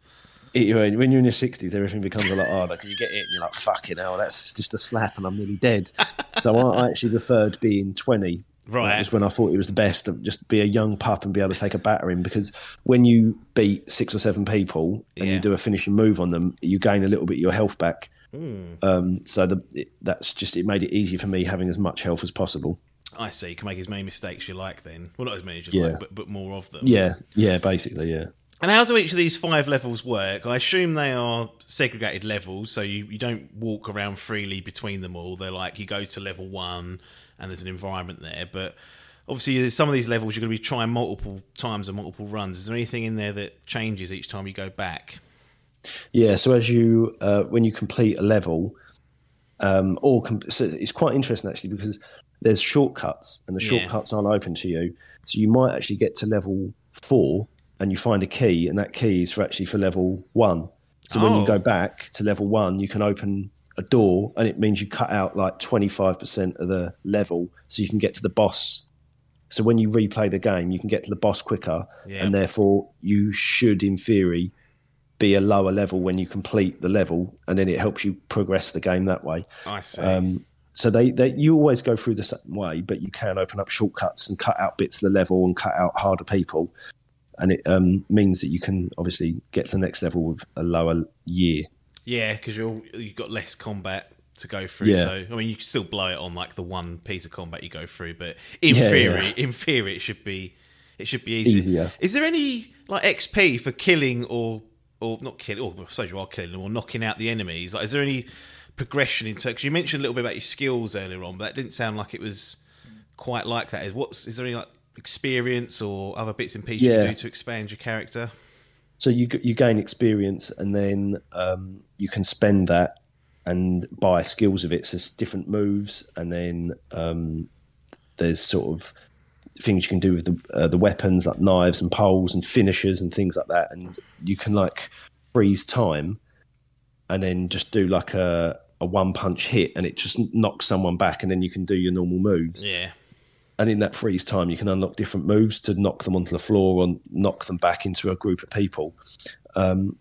When you're in your 60s, everything becomes a lot harder. You get it and you're like, fucking hell, that's just a slap and I'm nearly dead. So I actually preferred being 20. Right. That was when I thought it was the best, to just be a young pup and be able to take a battering, because when you beat 6 or 7 people and you do a finishing move on them, you gain a little bit of your health back. Mm. So it made it easier for me having as much health as possible. I see. You can make as many mistakes you like then. Well, not as many as you like, but more of them. Yeah, yeah, basically, yeah. And how do each of these 5 levels work? I assume they are segregated levels, so you don't walk around freely between them all. They're you go to level 1 and there's an environment there. But obviously, there's some of these levels you're going to be trying multiple times and multiple runs. Is there anything in there that changes each time you go back? Yeah, so as you when you complete a level, so it's quite interesting actually, because there's shortcuts, and the shortcuts aren't open to you. So you might actually get to level 4 and you find a key, and that key is for level 1. So when you go back to level 1, you can open a door, and it means you cut out 25% of the level, so you can get to the boss. So when you replay the game, you can get to the boss quicker, and therefore you should, in theory, be a lower level when you complete the level, and then it helps you progress the game that way. I see. So you always go through the same way, but you can open up shortcuts and cut out bits of the level and cut out harder people, and it means that you can obviously get to the next level with a lower year. Yeah, because you've got less combat to go through. Yeah. So I mean, you can still blow it on the one piece of combat you go through, but in theory, it should be easier. Is there any XP for killing or not killing, or I suppose you are killing or knocking out the enemies? Is there any progression into it? Because you mentioned a little bit about your skills earlier on, but that didn't sound like it was quite like that. Is there any like experience or other bits and pieces you do to expand your character? So you gain experience, and then you can spend that and buy skills of it. So it's different moves, and then there's sort of things you can do with the weapons, like knives and poles and finishers and things like that. And you can like freeze time and then just do like a one-punch hit, and it just knocks someone back, and then you can do your normal moves. Yeah. And in that freeze time, you can unlock different moves to knock them onto the floor or knock them back into a group of people. And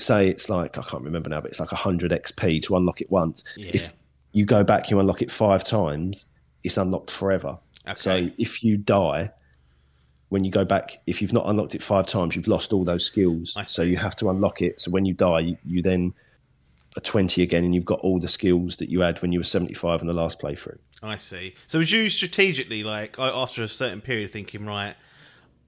say it's like, I can't remember now, but it's like 100 XP to unlock it once. Yeah. If you go back, you unlock it 5 times, it's unlocked forever. Okay. So if you die, when you go back, if you've not unlocked it 5 times, you've lost all those skills. So you have to unlock it. So when you die, you then are 20 again, and you've got all the skills that you had when you were 75 in the last playthrough. I see. So was you strategically, like, after a certain period, thinking, right,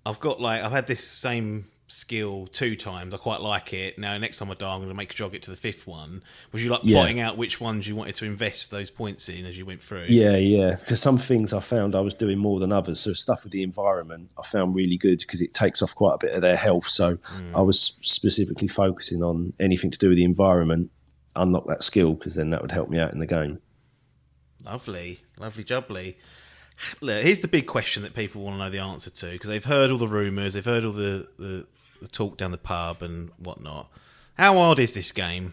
I've had this same skill 2 times, I quite like it, now next time I die I'm going to make a jog it to the 5th one? Was you, like, plotting out which ones you wanted to invest those points in as you went through? Yeah, because some things I found I was doing more than others. So stuff with the environment I found really good because it takes off quite a bit of their health. So I was specifically focusing on anything to do with the environment, unlock that skill, because then that would help me out in the game. Lovely jubbly. Look, here's the big question that people want to know the answer to, because they've heard all the rumours, they've heard all the talk down the pub and whatnot. How hard is this game?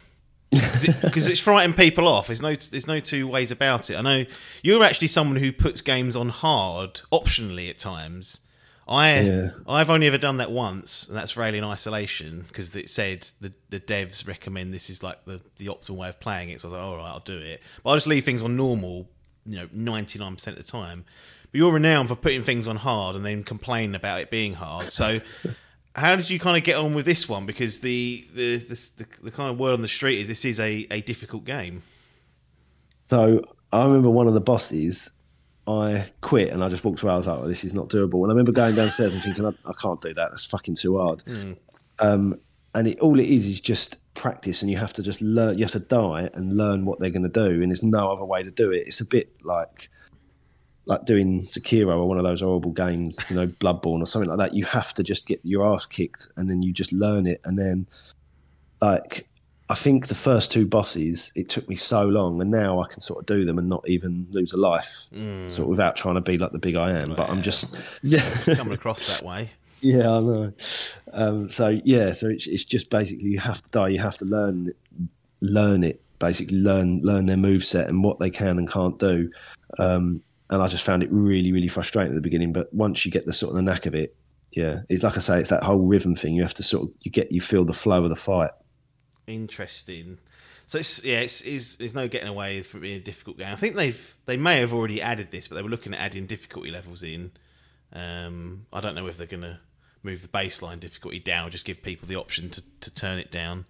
Because it's frightened people off. There's no two ways about it. I know you're actually someone who puts games on hard optionally at times. I've only ever done that once, and that's for Alien Isolation, because it said the devs recommend this is like the optimal way of playing it. So I was like, all right, I'll do it. But I just leave things on normal, 99% of the time. But you're renowned for putting things on hard and then complaining about it being hard. So how did you kind of get on with this one? Because the kind of word on the street is this is a difficult game. So I remember one of the bosses, I quit and I just walked away. I was like, well, this is not doable. And I remember going downstairs and thinking, I can't do that. That's fucking too hard. And all it is just practice, and you have to just learn. You have to die and learn what they're going to do, and there's no other way to do it. It's a bit like doing Sekiro or one of those horrible games, Bloodborne or something like that. You have to just get your ass kicked, and then you just learn it. And then, I think the first 2 bosses, it took me so long, and now I can sort of do them and not even lose a life, sort of without trying to be like the big I am. But I'm just coming across that way. Yeah, I know. So it's just basically you have to die. You have to learn it. Basically, learn their moveset and what they can and can't do. And I just found it really, really frustrating at the beginning. But once you get the sort of the knack of it, it's like I say, it's that whole rhythm thing. You have to you feel the flow of the fight. Interesting. So it's there's no getting away from being a difficult game. I think they may have already added this, but they were looking at adding difficulty levels in. I don't know if they're going to move the baseline difficulty down or just give people the option to turn it down,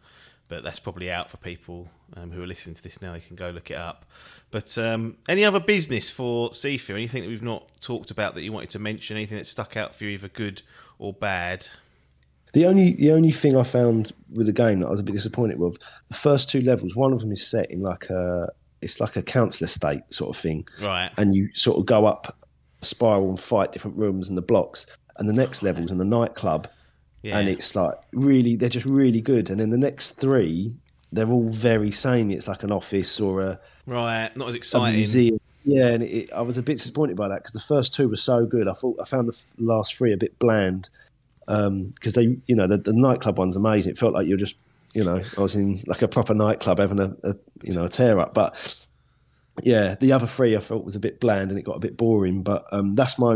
but that's probably out for people who are listening to this now. They can go look it up. But any other business for Sifu? Anything that we've not talked about that you wanted to mention? Anything that stuck out for you, either good or bad? The only thing I found with the game that I was a bit disappointed with, the first 2 levels, one of them is set in like a council estate sort of thing, right? And you sort of go up spiral and fight different rooms and the blocks, and the next level's in the nightclub, and it's like really, they're just really good. And then the next 3, they're all very same. It's like an office or not as exciting, a museum. And I was a bit disappointed by that, because the first 2 were so good. I found the last 3 a bit bland, because they, the nightclub one's amazing. It felt like you're just, I was in like a proper nightclub having a tear up, but. Yeah, the other 3 I felt was a bit bland, and it got a bit boring. But that's my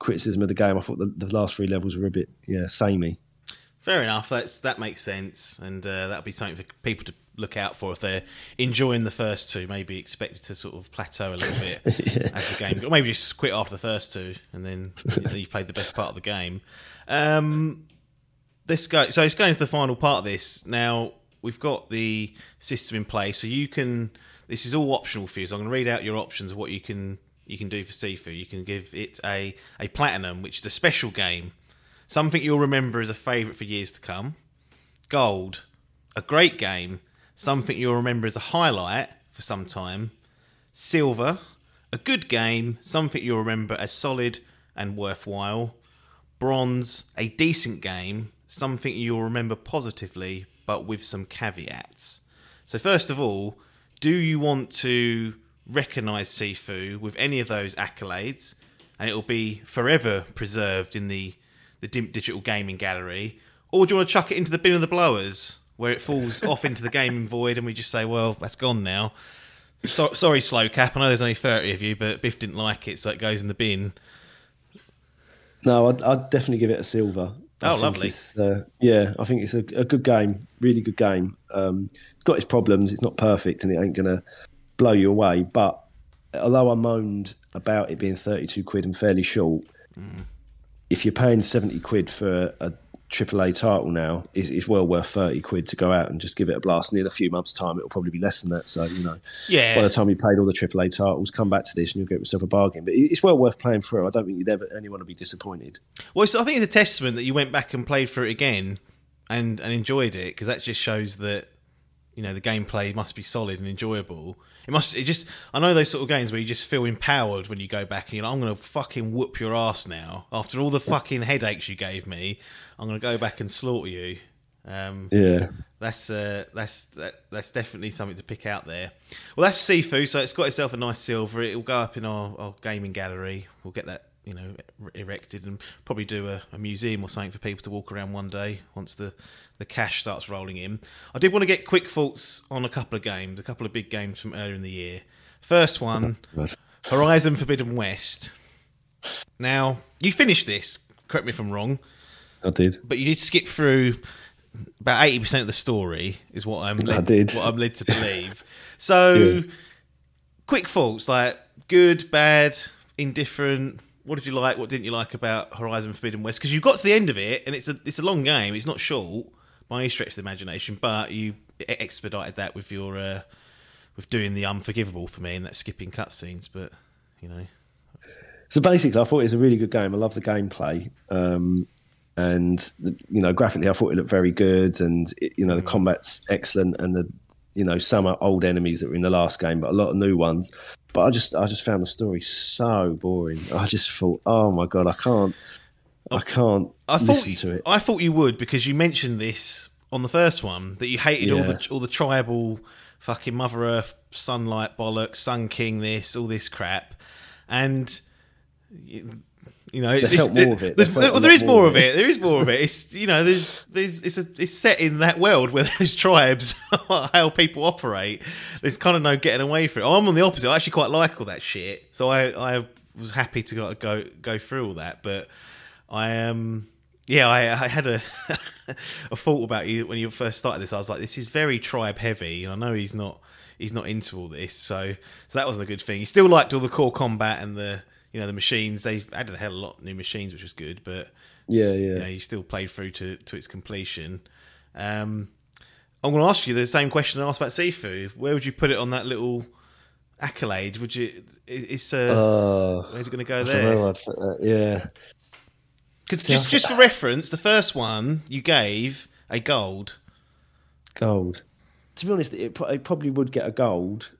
criticism of the game. I thought the last 3 levels were a bit samey. Fair enough. That makes sense, and that'll be something for people to look out for if they're enjoying the first 2. Maybe expected to sort of plateau a little bit as the game, or maybe just quit after the first 2, and then you've played the best part of the game. So it's going to the final part of this now. We've got the system in place, so you can. This is all optional for you, so I'm going to read out your options of what you can do for Sifu. You can give it a platinum, which is a special game, something you'll remember as a favourite for years to come. Gold, a great game, something you'll remember as a highlight for some time. Silver, a good game, something you'll remember as solid and worthwhile. Bronze, a decent game, something you'll remember positively, but with some caveats. So first of all, do you want to recognise Sifu with any of those accolades, and it'll be forever preserved in the Dimp Digital Gaming Gallery, or do you want to chuck it into the bin of the blowers, where it falls off into the gaming void, and we just say, well, that's gone now. Sorry, Slow Cap, I know there's only 30 of you, but Biff didn't like it, so it goes in the bin. No, I'd definitely give it a silver. Oh, lovely. Yeah, I think it's a good game, really good game. It's got its problems, it's not perfect, and it ain't going to blow you away. But although I moaned about it being 32 quid and fairly short, if you're paying 70 quid for a AAA title now, it's well worth 30 quid to go out and just give it a blast. And in a few months' time, it'll probably be less than that. So, you know, by the time you played all the AAA titles, come back to this and you'll get yourself a bargain. But it's well worth playing through. I don't think anyone will be disappointed. Well, so I think it's a testament that you went back and played through it again and enjoyed it, because that just shows that, you know, the gameplay must be solid and enjoyable. I know those sort of games where you just feel empowered when you go back and you're like, I'm going to fucking whoop your ass now. After all the fucking headaches you gave me, I'm going to go back and slaughter you. That's definitely something to pick out there. Well, that's Sifu, so it's got itself a nice silver. It'll go up in our gaming gallery. We'll get that, you know, erected and probably do a museum or something for people to walk around one day once the cash starts rolling in. I did want to get quick thoughts on a couple of big games from earlier in the year. First one, Horizon Forbidden West. Now, you finished this, correct me if I'm wrong. I did. But you did skip through about 80% of the story, is what I'm led to believe. So, quick thoughts, like good, bad, indifferent. What did you like? What didn't you like about Horizon Forbidden West? Because you got to the end of it, and it's a long game. It's not short by any stretch of the imagination, but you expedited that with your with doing the unforgivable for me and that skipping cutscenes. But you know, so basically, I thought it was a really good game. I love the gameplay, and graphically, I thought it looked very good, and the combat's excellent, and some are old enemies that were in the last game, but a lot of new ones. But I just found the story so boring. I just thought, oh my God, I can't listen to it. I thought you would, because you mentioned this on the first one, that you hated all the tribal fucking Mother Earth, sunlight bollocks, Sun King this, all this crap. And, There is more of it. It's, you know, it's set in that world where those tribes are how people operate. There's kind of no getting away from it. I'm on the opposite. I actually quite like all that shit, so I was happy to go through all that. But I had a thought about you when you first started this. I was like, this is very tribe heavy, and I know he's not into all this. So that wasn't a good thing. He still liked all the core combat and the. You know, the machines, they've added a hell of a lot of new machines, which was good, but you know, you still played through to its completion. I'm going to ask you the same question I asked about Sifu. Where would you put it on that little accolade? Would you? Where's it going to go there? Because just for reference, the first one you gave a gold. Gold. To be honest, it probably would get a gold.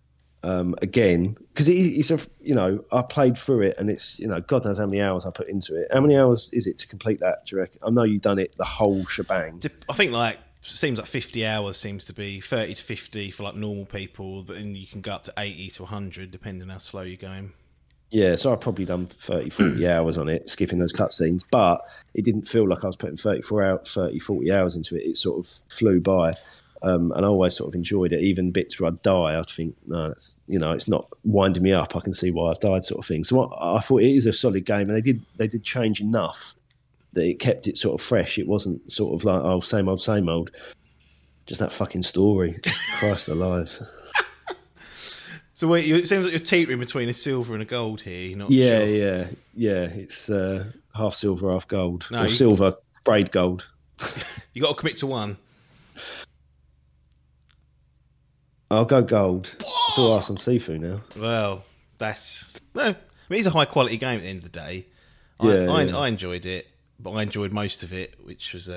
Again, because I played through it, and it's, you know, God knows how many hours I put into it. How many hours is it to complete that, do you reckon? I know you've done it the whole shebang. I think seems like 50 hours seems to be 30 to 50 for like normal people, but then you can go up to 80 to 100 depending on how slow you're going. Yeah, so I've probably done 30, 40 hours on it, skipping those cutscenes, but it didn't feel like I was putting 30, 40 hours into it. It sort of flew by. And I always sort of enjoyed it. Even bits where I'd die, I'd think, no, that's, you know, it's not winding me up. I can see why I've died, sort of thing. So I thought it is a solid game, and they did change enough that it kept it sort of fresh. It wasn't sort of like, oh, same old, same old. Just that fucking story. Just Christ alive. So wait, it seems like you're teetering between a silver and a gold here. You're not sure. Yeah. It's half silver, half gold. No, or silver, braid gold. You got to commit to one. I'll go gold. I'll ask on Sifu now. Well, it's a high quality game at the end of the day. I enjoyed it, but I enjoyed most of it, which was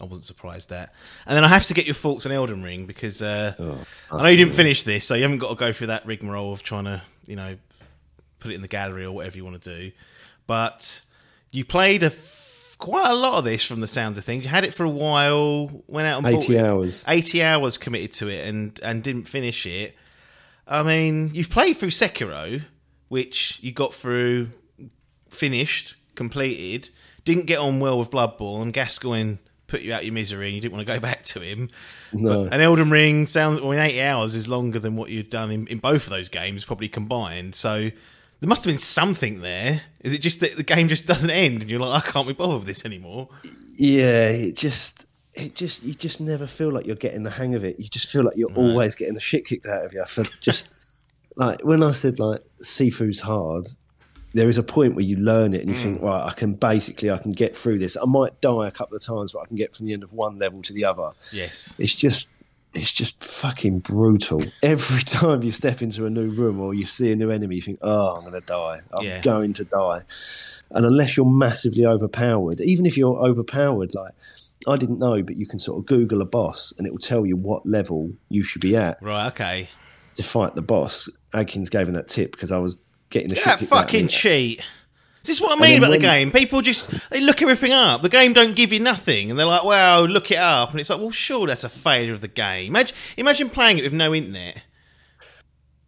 I wasn't surprised that. And then I have to get your thoughts on Elden Ring, because I know you didn't finish this, so you haven't got to go through that rigmarole of trying to, you know, put it in the gallery or whatever you want to do. But you played quite a lot of this from the sounds of things. You had it for a while, went out and 80 bought it. 80 hours. 80 hours committed to it and didn't finish it. I mean, you've played through Sekiro, which you got through, finished, completed, didn't get on well with Bloodborne, Gascoigne put you out your misery and you didn't want to go back to him. No. But an Elden Ring sounds, well, in 8 hours is longer than what you've done in both of those games probably combined. So there must have been something there. Is it just that the game just doesn't end and you're like, I can't be bothered with this anymore? Yeah, it just you just never feel like you're getting the hang of it. You just feel like you're always getting the shit kicked out of you for just like when I said like Sifu's hard. There is a point where you learn it and you think, right, I can get through this. I might die a couple of times, but I can get from the end of one level to the other. Yes. It's just fucking brutal. Every time you step into a new room or you see a new enemy, you think, oh, I'm going to die. I'm going to die. And unless you're massively overpowered, even if you're overpowered, like I didn't know, but you can sort of Google a boss and it will tell you what level you should be at. Right, okay. To fight the boss. Adkins gave him that tip because I was getting the shit fucking cheat. This is what I mean about the game. People just, they look everything up. The game don't give you nothing. And they're like, well, look it up. And it's like, well, sure, that's a failure of the game. Imagine playing it with no internet.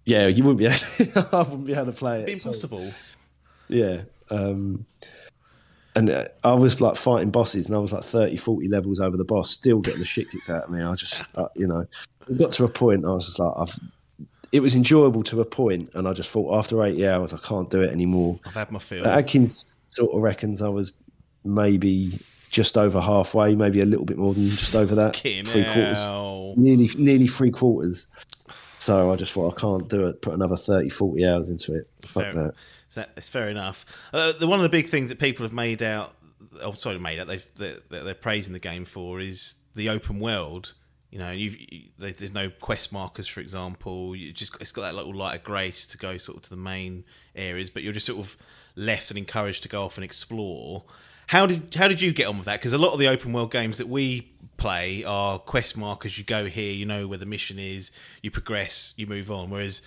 Yeah, you wouldn't be able I wouldn't be able to play it. It'd be impossible. Yeah. And I was like fighting bosses and I was like 30, 40 levels over the boss, still getting the shit kicked out of me. I just, you know, it got to a point I was just like, it was enjoyable to a point, and I just thought after 80 hours, I can't do it anymore. I've had my feel. Atkins sort of reckons I was maybe just over halfway, maybe a little bit more than just over that. Three quarters. Nearly 3/4. So I just thought I can't do it. Put another 30, 40 hours into it. Fuck that. It's fair enough. One of the big things that people have made out, they're praising the game for is the open world. You know, there's no quest markers, for example. It's got that little light of grace to go sort of to the main areas, but you're just sort of left and encouraged to go off and explore. How did you get on with that? Because a lot of the open world games that we play are quest markers. You go here, you know where the mission is, you progress, you move on. Whereas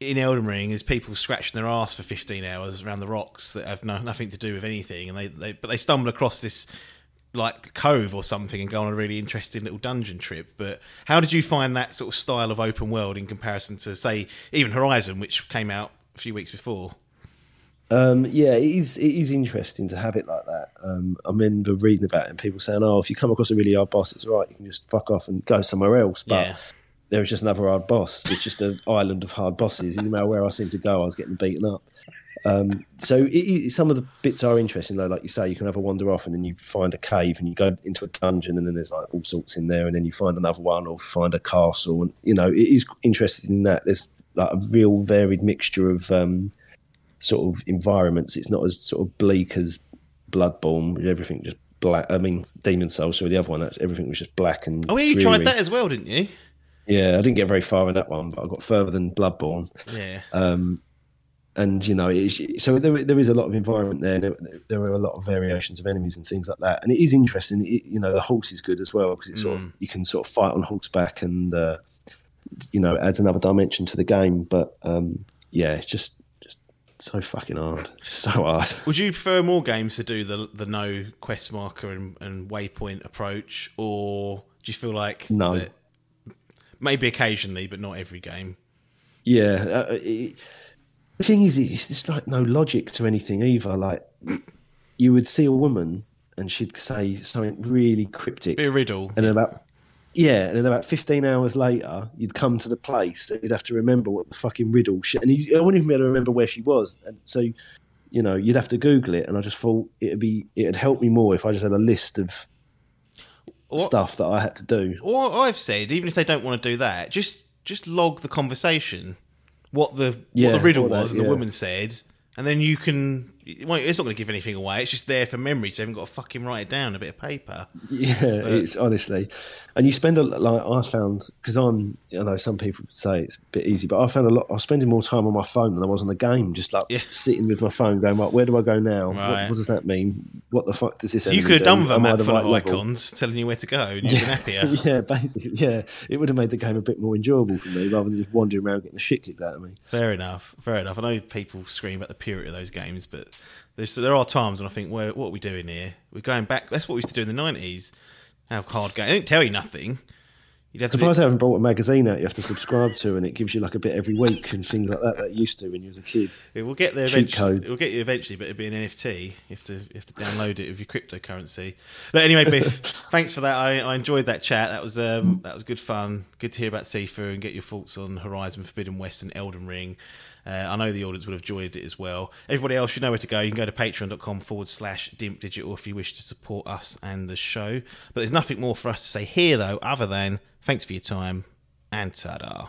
in Elden Ring, there's people scratching their ass for 15 hours around the rocks that have nothing to do with anything, and they stumble across this like cove or something and go on a really interesting little dungeon trip. But how did you find that sort of style of open world in comparison to, say, even Horizon, which came out a few weeks before? Yeah, it is interesting to have it like that. I remember reading about it and people saying, oh, if you come across a really hard boss, it's all right, you can just fuck off and go somewhere else. But yeah, there was just another hard boss. It's just an island of hard bosses. It didn't matter where I seemed to go, I was getting beaten up. So some of the bits are interesting though, like you say, you can have a wander off and then you find a cave and you go into a dungeon and then there's like all sorts in there and then you find another one or find a castle and, you know, it is interesting in that there's like a real varied mixture of sort of environments. It's not as sort of bleak as Bloodborne with everything just black. I mean, Demon Souls, so the other one, everything was just black and oh yeah, you dreary. Tried that as well, didn't you? Yeah, I didn't get very far in that one, but I got further than Bloodborne. Yeah. And, you know, so there is a lot of environment there. There are a lot of variations of enemies and things like that. And it is interesting. You know, the horse is good as well because it's sort of, you can sort of fight on horseback and, you know, it adds another dimension to the game. But, yeah, it's just so fucking hard. Just so hard. Would you prefer more games to do the no quest marker and waypoint approach? Or do you feel like... No. Maybe occasionally, but not every game. Yeah, the thing is, it's just like no logic to anything either. Like, you would see a woman and she'd say something really cryptic. Be a riddle. And then about 15 hours later, you'd come to the place and you'd have to remember what the fucking riddle shit. And I wouldn't even be able to remember where she was. And so, you know, you'd have to Google it. And I just thought it'd help me more if I just had a list of stuff that I had to do. Or I've said, even if they don't want to do that, just log the conversation. What the riddle was, and the woman said, and then you can it's not going to give anything away. It's just there for memory, so you haven't got to fucking write it down on a bit of paper. Yeah, but it's honestly, and you spend a lot, like I found, because I know some people say it's a bit easy, but I found a lot. I was spending more time on my phone than I was on the game, just like sitting with my phone, going like, "Where do I go now? Right. What does that mean? What the fuck does this?" So you could have done with a map full of icons telling you where to go, and you'd been happier. Yeah, basically, yeah, it would have made the game a bit more enjoyable for me rather than just wandering around getting the shit kicked out of me. Fair enough. I know people scream about the purity of those games, but there are times when I think, well, what are we doing here? We're going back. That's what we used to do in the 90s. Have hard games. They didn't tell you nothing. Surprised I haven't brought a magazine out you have to subscribe to, and it gives you like a bit every week and things like that you used to when you was a kid. It will get there eventually. It will get you eventually, but it'll be an NFT. You have to download it with your cryptocurrency. But anyway, Biff, thanks for that. I enjoyed that chat. That was good fun. Good to hear about Sifu and get your thoughts on Horizon Forbidden West and Elden Ring. I know the audience would have enjoyed it as well. Everybody else, you know where to go. You can go to patreon.com/Dimp Digital if you wish to support us and the show. But there's nothing more for us to say here, though, other than thanks for your time and ta-da.